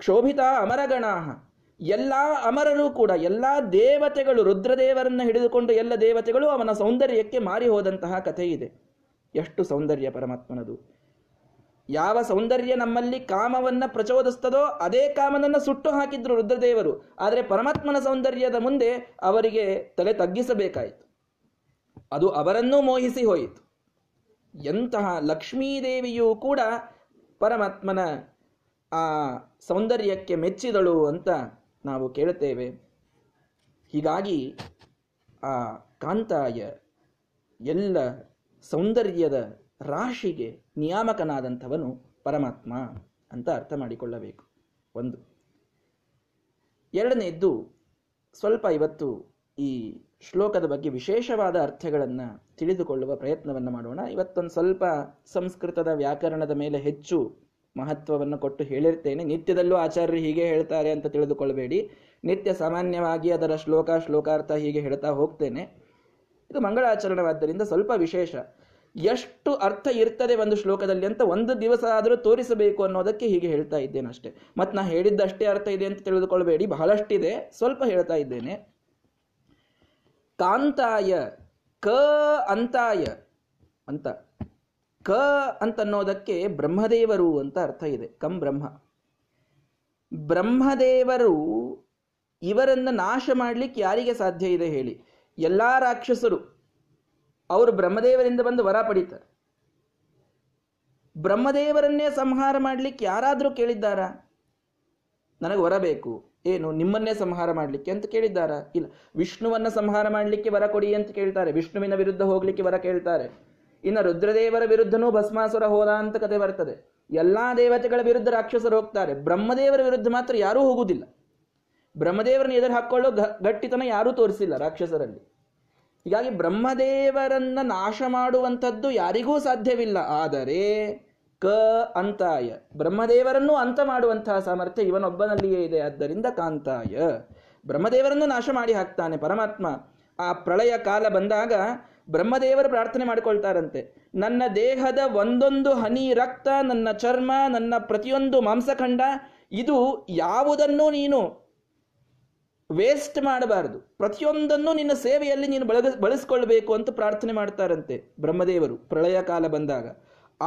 ಕ್ಷೋಭಿತ ಅಮರಗಣಾಹ, ಎಲ್ಲ ಅಮರರೂ ಕೂಡ, ಎಲ್ಲ ದೇವತೆಗಳು, ರುದ್ರದೇವರನ್ನು ಹಿಡಿದುಕೊಂಡು ಎಲ್ಲ ದೇವತೆಗಳು ಅವನ ಸೌಂದರ್ಯಕ್ಕೆ ಮಾರಿ ಹೋದಂತಹ ಕಥೆ ಇದೆ. ಎಷ್ಟು ಸೌಂದರ್ಯ ಪರಮಾತ್ಮನದು! ಯಾವ ಸೌಂದರ್ಯ ನಮ್ಮಲ್ಲಿ ಕಾಮವನ್ನು ಪ್ರಚೋದಿಸ್ತದೋ ಅದೇ ಕಾಮನನ್ನು ಸುಟ್ಟು ಹಾಕಿದ್ರು ರುದ್ರದೇವರು. ಆದರೆ ಪರಮಾತ್ಮನ ಸೌಂದರ್ಯದ ಮುಂದೆ ಅವರಿಗೆ ತಲೆ ತಗ್ಗಿಸಬೇಕಾಯಿತು. ಅದು ಅವರನ್ನೂ ಮೋಹಿಸಿ ಹೋಯಿತು. ಎಂತಹ ಲಕ್ಷ್ಮೀದೇವಿಯೂ ಕೂಡ ಪರಮಾತ್ಮನ ಆ ಸೌಂದರ್ಯಕ್ಕೆ ಮೆಚ್ಚಿದಳು ಅಂತ ನಾವು ಕೇಳುತ್ತೇವೆ. ಹೀಗಾಗಿ ಆ ಕಾಂತಾಯ ಎಲ್ಲ ಸೌಂದರ್ಯದ ರಾಶಿಗೆ ನಿಯಾಮಕನಾದಂಥವನು ಪರಮಾತ್ಮ ಅಂತ ಅರ್ಥ ಮಾಡಿಕೊಳ್ಳಬೇಕು. ಒಂದು. ಎರಡನೆಯದ್ದು, ಸ್ವಲ್ಪ ಇವತ್ತು ಈ ಶ್ಲೋಕದ ಬಗ್ಗೆ ವಿಶೇಷವಾದ ಅರ್ಥಗಳನ್ನು ತಿಳಿದುಕೊಳ್ಳುವ ಪ್ರಯತ್ನವನ್ನು ಮಾಡೋಣ. ಇವತ್ತೊಂದು ಸ್ವಲ್ಪ ಸಂಸ್ಕೃತದ ವ್ಯಾಕರಣದ ಮೇಲೆ ಹೆಚ್ಚು ಮಹತ್ವವನ್ನು ಕೊಟ್ಟು ಹೇಳಿರ್ತೇನೆ. ನಿತ್ಯದಲ್ಲೂ ಆಚಾರ್ಯರು ಹೀಗೆ ಹೇಳ್ತಾರೆ ಅಂತ ತಿಳಿದುಕೊಳ್ಳಬೇಡಿ. ನಿತ್ಯ ಸಾಮಾನ್ಯವಾಗಿ ಅದರ ಶ್ಲೋಕಾರ್ಥ ಹೀಗೆ ಹೇಳ್ತಾ ಹೋಗ್ತೇನೆ. ಇದು ಮಂಗಳಾಚರಣವಾದ್ದರಿಂದ ಸ್ವಲ್ಪ ವಿಶೇಷ. ಎಷ್ಟು ಅರ್ಥ ಇರ್ತದೆ ಒಂದು ಶ್ಲೋಕದಲ್ಲಿ ಅಂತ ಒಂದು ದಿವಸ ಆದರೂ ತೋರಿಸಬೇಕು ಅನ್ನೋದಕ್ಕೆ ಹೀಗೆ ಹೇಳ್ತಾ ಇದ್ದೇನೆ ಅಷ್ಟೇ. ಮತ್ತು ನಾ ಹೇಳಿದ್ದಷ್ಟೇ ಅರ್ಥ ಇದೆ ಅಂತ ತಿಳಿದುಕೊಳ್ಳಬೇಡಿ, ಬಹಳಷ್ಟಿದೆ, ಸ್ವಲ್ಪ ಹೇಳ್ತಾ ಇದ್ದೇನೆ. ಕಾಂತಾಯ ಕ ಅಂತಾಯ ಅಂತ, ಕ ಅಂತನ್ನೋದಕ್ಕೆ ಬ್ರಹ್ಮದೇವರು ಅಂತ ಅರ್ಥ ಇದೆ. ಕಂ ಬ್ರಹ್ಮ, ಬ್ರಹ್ಮದೇವರು. ಇವರನ್ನು ನಾಶ ಮಾಡಲಿಕ್ಕೆ ಯಾರಿಗೆ ಸಾಧ್ಯ ಇದೆ ಹೇಳಿ? ಎಲ್ಲ ರಾಕ್ಷಸರು ಅವರು ಬ್ರಹ್ಮದೇವರಿಂದ ಬಂದು ವರ ಪಡಿತಾರೆ. ಬ್ರಹ್ಮದೇವರನ್ನೇ ಸಂಹಾರ ಮಾಡಲಿಕ್ಕೆ ಯಾರಾದರೂ ಕೇಳಿದ್ದಾರಾ? ನನಗೆ ವರ ಬೇಕು, ಏನು ನಿಮ್ಮನ್ನೇ ಸಂಹಾರ ಮಾಡಲಿಕ್ಕೆ ಅಂತ ಕೇಳಿದ್ದಾರಾ? ಇಲ್ಲ. ವಿಷ್ಣುವನ್ನು ಸಂಹಾರ ಮಾಡಲಿಕ್ಕೆ ವರ ಕೊಡಿ ಅಂತ ಕೇಳ್ತಾರೆ, ವಿಷ್ಣುವಿನ ವಿರುದ್ಧ ಹೋಗಲಿಕ್ಕೆ ವರ ಕೇಳ್ತಾರೆ. ಇನ್ನು ರುದ್ರದೇವರ ವಿರುದ್ಧನೂ ಭಸ್ಮಾಸುರ ಹೋದ ಅಂತ ಕತೆ ಬರ್ತದೆ. ಎಲ್ಲ ದೇವತೆಗಳ ವಿರುದ್ಧ ರಾಕ್ಷಸರು ಹೋಗ್ತಾರೆ, ಬ್ರಹ್ಮದೇವರ ವಿರುದ್ಧ ಮಾತ್ರ ಯಾರೂ ಹೋಗುವುದಿಲ್ಲ. ಬ್ರಹ್ಮದೇವರನ್ನು ಎದುರು ಹಾಕ್ಕೊಳ್ಳೋ ಗಟ್ಟಿತನ ಯಾರೂ ತೋರಿಸಿಲ್ಲ ರಾಕ್ಷಸರಲ್ಲಿ. ಹೀಗಾಗಿ ಬ್ರಹ್ಮದೇವರನ್ನು ನಾಶ ಮಾಡುವಂಥದ್ದು ಯಾರಿಗೂ ಸಾಧ್ಯವಿಲ್ಲ. ಆದರೆ ಕ ಅಂತಾಯ, ಬ್ರಹ್ಮದೇವರನ್ನು ಅಂತ ಮಾಡುವಂತಹ ಸಾಮರ್ಥ್ಯ ಇವನೊಬ್ಬನಲ್ಲಿಯೇ ಇದೆ. ಆದ್ದರಿಂದ ಕಾಂತಾಯ, ಬ್ರಹ್ಮದೇವರನ್ನು ನಾಶ ಮಾಡಿ ಹಾಕ್ತಾನೆ ಪರಮಾತ್ಮ. ಆ ಪ್ರಳಯ ಕಾಲ ಬಂದಾಗ ಬ್ರಹ್ಮದೇವರು ಪ್ರಾರ್ಥನೆ ಮಾಡಿಕೊಳ್ತಾರಂತೆ, ನನ್ನ ದೇಹದ ಒಂದೊಂದು ಹನಿ ರಕ್ತ, ನನ್ನ ಚರ್ಮ, ನನ್ನ ಪ್ರತಿಯೊಂದು ಮಾಂಸಖಂಡ ಇದು ಯಾವುದನ್ನೂ ನೀನು ವೇಸ್ಟ್ ಮಾಡಬಾರದು, ಪ್ರತಿಯೊಂದನ್ನು ನಿನ್ನ ಸೇವೆಯಲ್ಲಿ ನೀನು ಬಳಸಿಕೊಳ್ಬೇಕು ಅಂತ ಪ್ರಾರ್ಥನೆ ಮಾಡ್ತಾರಂತೆ ಬ್ರಹ್ಮದೇವರು ಪ್ರಳಯ ಕಾಲ ಬಂದಾಗ.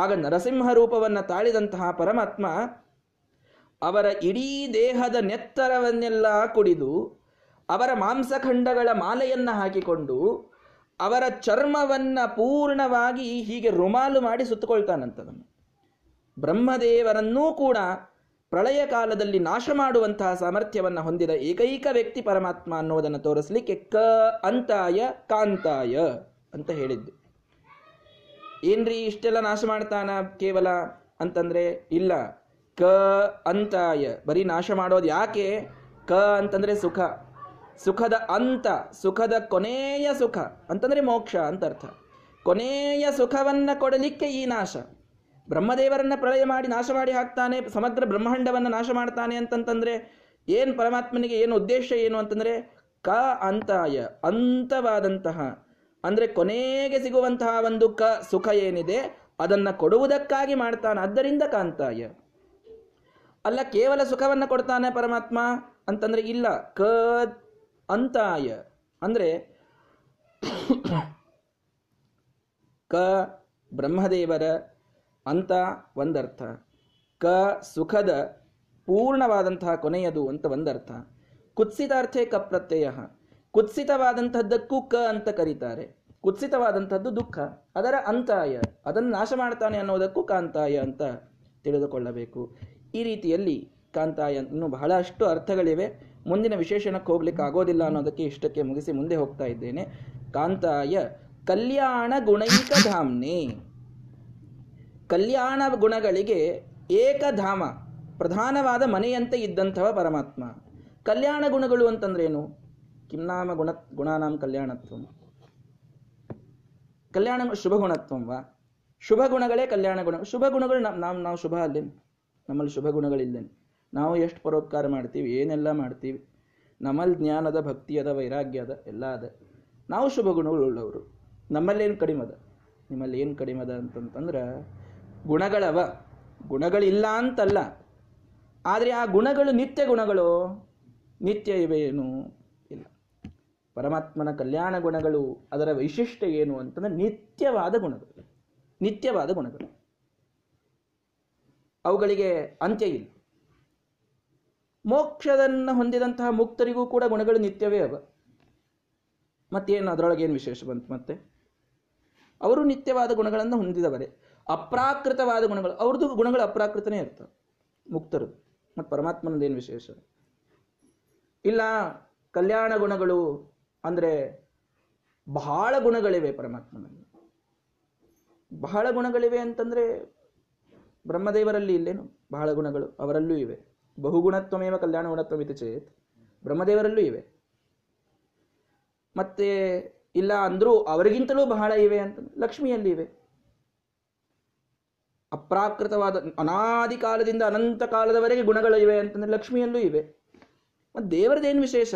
ಆಗ ನರಸಿಂಹ ರೂಪವನ್ನು ತಾಳಿದಂತಹ ಪರಮಾತ್ಮ ಅವರ ಇಡೀ ದೇಹದ ನೆತ್ತರವನ್ನೆಲ್ಲ ಕುಡಿದು ಅವರ ಮಾಂಸಖಂಡಗಳ ಮಾಲೆಯನ್ನು ಹಾಕಿಕೊಂಡು ಅವರ ಚರ್ಮವನ್ನು ಪೂರ್ಣವಾಗಿ ಹೀಗೆ ರುಮಾಲು ಮಾಡಿ ಸುತ್ತಕೊಳ್ತಾನಂತದನ್ನು. ಬ್ರಹ್ಮದೇವರನ್ನೂ ಕೂಡ ಪ್ರಳಯ ಕಾಲದಲ್ಲಿ ನಾಶ ಮಾಡುವಂತಹ ಸಾಮರ್ಥ್ಯವನ್ನು ಹೊಂದಿದ ಏಕೈಕ ವ್ಯಕ್ತಿ ಪರಮಾತ್ಮ ಅನ್ನೋದನ್ನು ತೋರಿಸಲಿಕ್ಕೆ ಕ ಅಂತಾಯ ಕಾಂತಾಯ ಅಂತ ಹೇಳಿದ್ದು. ಏನ್ರಿ ಇಷ್ಟೆಲ್ಲ ನಾಶ ಮಾಡ್ತಾನ ಕೇವಲ ಅಂತಂದರೆ ಇಲ್ಲ, ಕ ಅಂತಾಯ ಬರೀ ನಾಶ ಮಾಡೋದು ಯಾಕೆ? ಕ ಅಂತಂದರೆ ಸುಖ, ಸುಖದ ಅಂತ, ಸುಖದ ಕೊನೆಯ ಸುಖ ಅಂತಂದರೆ ಮೋಕ್ಷ ಅಂತ ಅರ್ಥ. ಕೊನೆಯ ಸುಖವನ್ನು ಕೊಡಲಿಕ್ಕೆ ಈ ನಾಶ. ಬ್ರಹ್ಮದೇವರನ್ನು ಪ್ರಳಯ ಮಾಡಿ ನಾಶ ಮಾಡಿ ಹಾಕ್ತಾನೆ, ಸಮಗ್ರ ಬ್ರಹ್ಮಾಂಡವನ್ನು ನಾಶ ಮಾಡ್ತಾನೆ ಅಂತಂತಂದರೆ ಏನು ಪರಮಾತ್ಮನಿಗೆ ಏನು ಉದ್ದೇಶ ಏನು ಅಂತಂದರೆ ಕ ಅಂತಾಯ, ಅಂತವಾದಂತಹ ಅಂದರೆ ಕೊನೆಗೆ ಸಿಗುವಂತಹ ಒಂದು ಕ ಸುಖ ಏನಿದೆ ಅದನ್ನು ಕೊಡುವುದಕ್ಕಾಗಿ ಮಾಡ್ತಾನೆ, ಆದ್ದರಿಂದ ಕಾಂತಾಯ. ಅಲ್ಲ ಕೇವಲ ಸುಖವನ್ನು ಕೊಡ್ತಾನೆ ಪರಮಾತ್ಮ ಅಂತಂದರೆ ಇಲ್ಲ, ಕ ಅಂತಾಯ ಅಂದರೆ ಕ ಬ್ರಹ್ಮದೇವರ ಅಂತ ಒಂದರ್ಥ, ಕ ಸುಖದ ಪೂರ್ಣವಾದಂತಹ ಕೊನೆಯದು ಅಂತ ಒಂದರ್ಥ. ಕುತ್ಸಿತಾರ್ಥೇ ಕ ಪ್ರತ್ಯಯ, ಕುತ್ಸಿತವಾದಂತಹದ್ದಕ್ಕೂ ಕ ಅಂತ ಕರೀತಾರೆ. ಕುತ್ಸಿತವಾದಂಥದ್ದು ದುಃಖ, ಅದರ ಅಂತಾಯ, ಅದನ್ನು ನಾಶ ಮಾಡ್ತಾನೆ ಅನ್ನೋದಕ್ಕೂ ಕಾಂತಾಯ ಅಂತ ತಿಳಿದುಕೊಳ್ಳಬೇಕು. ಈ ರೀತಿಯಲ್ಲಿ ಕಾಂತಾಯ ಇನ್ನೂ ಬಹಳಷ್ಟು ಅರ್ಥಗಳಿವೆ. ಮುಂದಿನ ವಿಶೇಷಣಕ್ಕೆ ಹೋಗ್ಲಿಕ್ಕೆ ಆಗೋದಿಲ್ಲ ಅನ್ನೋದಕ್ಕೆ ಇಷ್ಟಕ್ಕೆ ಮುಗಿಸಿ ಮುಂದೆ ಹೋಗ್ತಾ ಇದ್ದೇನೆ. ಕಾಂತಾಯ ಕಲ್ಯಾಣ ಗುಣೈಕ ಧಾಮ್ನೇ, ಕಲ್ಯಾಣ ಗುಣಗಳಿಗೆ ಏಕಧಾಮ ಪ್ರಧಾನವಾದ ಮನೆಯಂತೆ ಇದ್ದಂಥವ ಪರಮಾತ್ಮ. ಕಲ್ಯಾಣ ಗುಣಗಳು ಅಂತಂದ್ರೇನು? ಕಿಮ್ನಾಮ ಗುಣ ಗುಣಾನಾಂ ಕಲ್ಯಾಣತ್ವಂ, ಕಲ್ಯಾಣ ಶುಭ ಗುಣತ್ವಂವಾ, ಶುಭ ಗುಣಗಳೇ ಕಲ್ಯಾಣ ಗುಣ. ಶುಭ ಗುಣಗಳು ನಾವು ಶುಭ ಅಲ್ಲೇನು, ನಮ್ಮಲ್ಲಿ ಶುಭ ಗುಣಗಳಿಲ್ಲೇನು? ನಾವು ಎಷ್ಟು ಪರೋಪಕಾರ ಮಾಡ್ತೀವಿ, ಏನೆಲ್ಲ ಮಾಡ್ತೀವಿ, ನಮ್ಮಲ್ಲಿ ಜ್ಞಾನದ ಭಕ್ತಿಯದ ವೈರಾಗ್ಯದ ಎಲ್ಲ ಅದ, ನಾವು ಶುಭ ಗುಣಗಳು ಉಳ್ಳವರು. ನಮ್ಮಲ್ಲೇನು ಕಡಿಮದ, ನಿಮ್ಮಲ್ಲಿ ಏನು ಕಡಿಮದ ಅಂತಂತಂದ್ರೆ ಗುಣಗಳವ, ಗುಣಗಳಿಲ್ಲ ಅಂತಲ್ಲ, ಆದರೆ ಆ ಗುಣಗಳು ನಿತ್ಯ ಗುಣಗಳು, ನಿತ್ಯ ಇವೇನು ಇಲ್ಲ. ಪರಮಾತ್ಮನ ಕಲ್ಯಾಣ ಗುಣಗಳು ಅದರ ವೈಶಿಷ್ಟ್ಯ ಏನು ಅಂತಂದರೆ ನಿತ್ಯವಾದ ಗುಣಗಳು, ನಿತ್ಯವಾದ ಗುಣಗಳು, ಅವುಗಳಿಗೆ ಅಂತ್ಯ ಇಲ್ಲ. ಮೋಕ್ಷವನ್ನು ಹೊಂದಿದಂತಹ ಮುಕ್ತರಿಗೂ ಕೂಡ ಗುಣಗಳು ನಿತ್ಯವೇ ಅವ, ಮತ್ತೇನು ಅದರೊಳಗೇನು ವಿಶೇಷ ಬಂತು? ಮತ್ತೆ ಅವರು ನಿತ್ಯವಾದ ಗುಣಗಳನ್ನು ಹೊಂದಿದವರೇ. ಅಪ್ರಾಕೃತವಾದ ಗುಣಗಳು, ಅವ್ರದ್ದು ಗುಣಗಳು ಅಪ್ರಾಕೃತನೇ ಇರ್ತವೆ ಮುಕ್ತರದ್ದು, ಮತ್ತು ಪರಮಾತ್ಮನದೇನು ವಿಶೇಷ ಇಲ್ಲ. ಕಲ್ಯಾಣ ಗುಣಗಳು ಅಂದರೆ ಬಹಳ ಗುಣಗಳಿವೆ ಪರಮಾತ್ಮನಲ್ಲಿ, ಬಹಳ ಗುಣಗಳಿವೆ ಅಂತಂದರೆ ಬ್ರಹ್ಮದೇವರಲ್ಲಿ ಇಲ್ಲೇನು ಬಹಳ ಗುಣಗಳು, ಅವರಲ್ಲೂ ಇವೆ. ಬಹುಗುಣತ್ವಮೇವ ಕಲ್ಯಾಣ ಗುಣತ್ವವಿತಿ ಚೇತ್, ಬ್ರಹ್ಮದೇವರಲ್ಲೂ ಇವೆ. ಮತ್ತೆ ಇಲ್ಲ ಅಂದರೂ ಅವರಿಗಿಂತಲೂ ಬಹಳ ಇವೆ ಅಂತ ಲಕ್ಷ್ಮಿಯಲ್ಲಿ ಇವೆ. ಅಪ್ರಾಕೃತವಾದ ಅನಾದಿ ಕಾಲದಿಂದ ಅನಂತ ಕಾಲದವರೆಗೆ ಗುಣಗಳಿವೆ ಅಂತಂದರೆ ಲಕ್ಷ್ಮಿಯಲ್ಲೂ ಇವೆ. ಮತ್ತು ದೇವರದೇನು ವಿಶೇಷ?